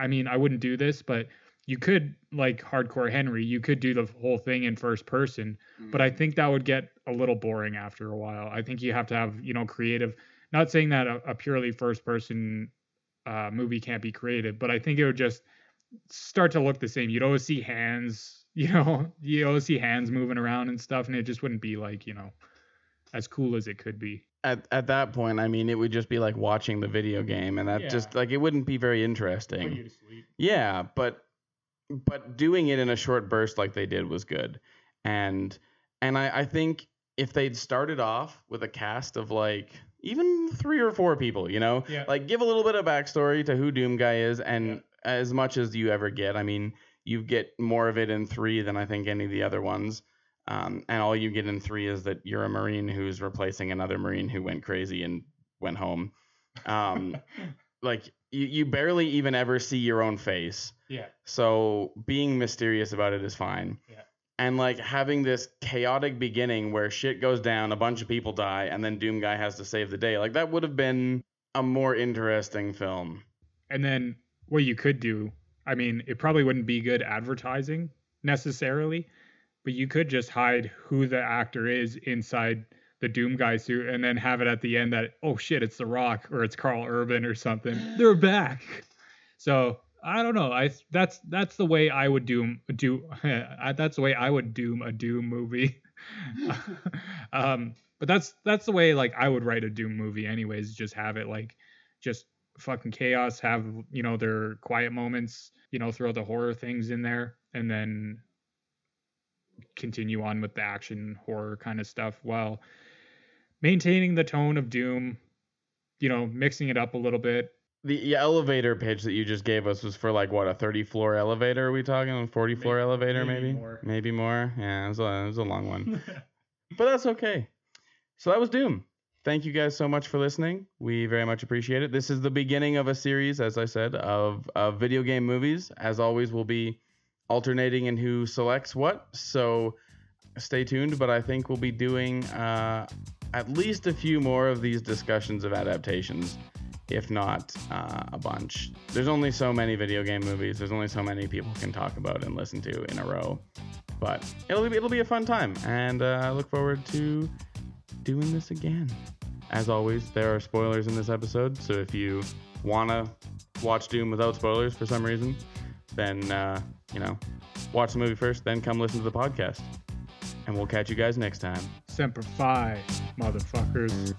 I mean, I wouldn't do this, but you could, like Hardcore Henry, you could do the whole thing in first person, but I think that would get a little boring after a while. I think you have to have, creative, not saying that a purely first person movie can't be creative, but I think it would just start to look the same. You'd always see hands you know, you always see hands moving around and stuff, and it just wouldn't be like, you know, as cool as it could be. At that point, I mean, it would just be like watching the video game, and that just like, it wouldn't be very interesting. Put you to sleep. Yeah, but doing it in a short burst like they did was good. And I think if they'd started off with a cast of like even 3 or 4 people, you know, like give a little bit of backstory to who Doom Guy is, and as much as you ever get. I mean, you get more of it in 3 than I think any of the other ones. And all you get in 3 is that you're a Marine who's replacing another Marine who went crazy and went home. Like you barely even ever see your own face. Yeah. So being mysterious about it is fine. Yeah. And like having this chaotic beginning where shit goes down, a bunch of people die, and then Doom Guy has to save the day. Like that would have been a more interesting film. And then what you could do, I mean, it probably wouldn't be good advertising necessarily, but you could just hide who the actor is inside the Doom Guy suit and then have it at the end that, oh shit, it's The Rock or it's Karl Urban or something. They're back. So I don't know. That's the way I would that's the way I would doom a Doom movie. But that's the way like I would write a Doom movie anyways. Just have it like just fucking chaos, have, you know, their quiet moments, you know, throw the horror things in there, and then continue on with the action horror kind of stuff while maintaining the tone of Doom, you know, mixing it up a little bit. The elevator pitch that you just gave us was for like what, a 30-floor elevator? Are we talking a 40-floor elevator? Maybe more. Maybe more. Yeah, it was a long one, but that's okay. So that was Doom. Thank you guys so much for listening. We very much appreciate it. This is the beginning of a series, as I said, of video game movies. As always, we'll be alternating in who selects what. So stay tuned. But I think we'll be doing at least a few more of these discussions of adaptations. If not a bunch. There's only so many video game movies. There's only so many people can talk about and listen to in a row. But it'll be a fun time. And I look forward to doing this again. As always, there are spoilers in this episode. So if you want to watch Doom without spoilers for some reason, then, you know, watch the movie first, then come listen to the podcast. And we'll catch you guys next time. Semper Fi, motherfuckers.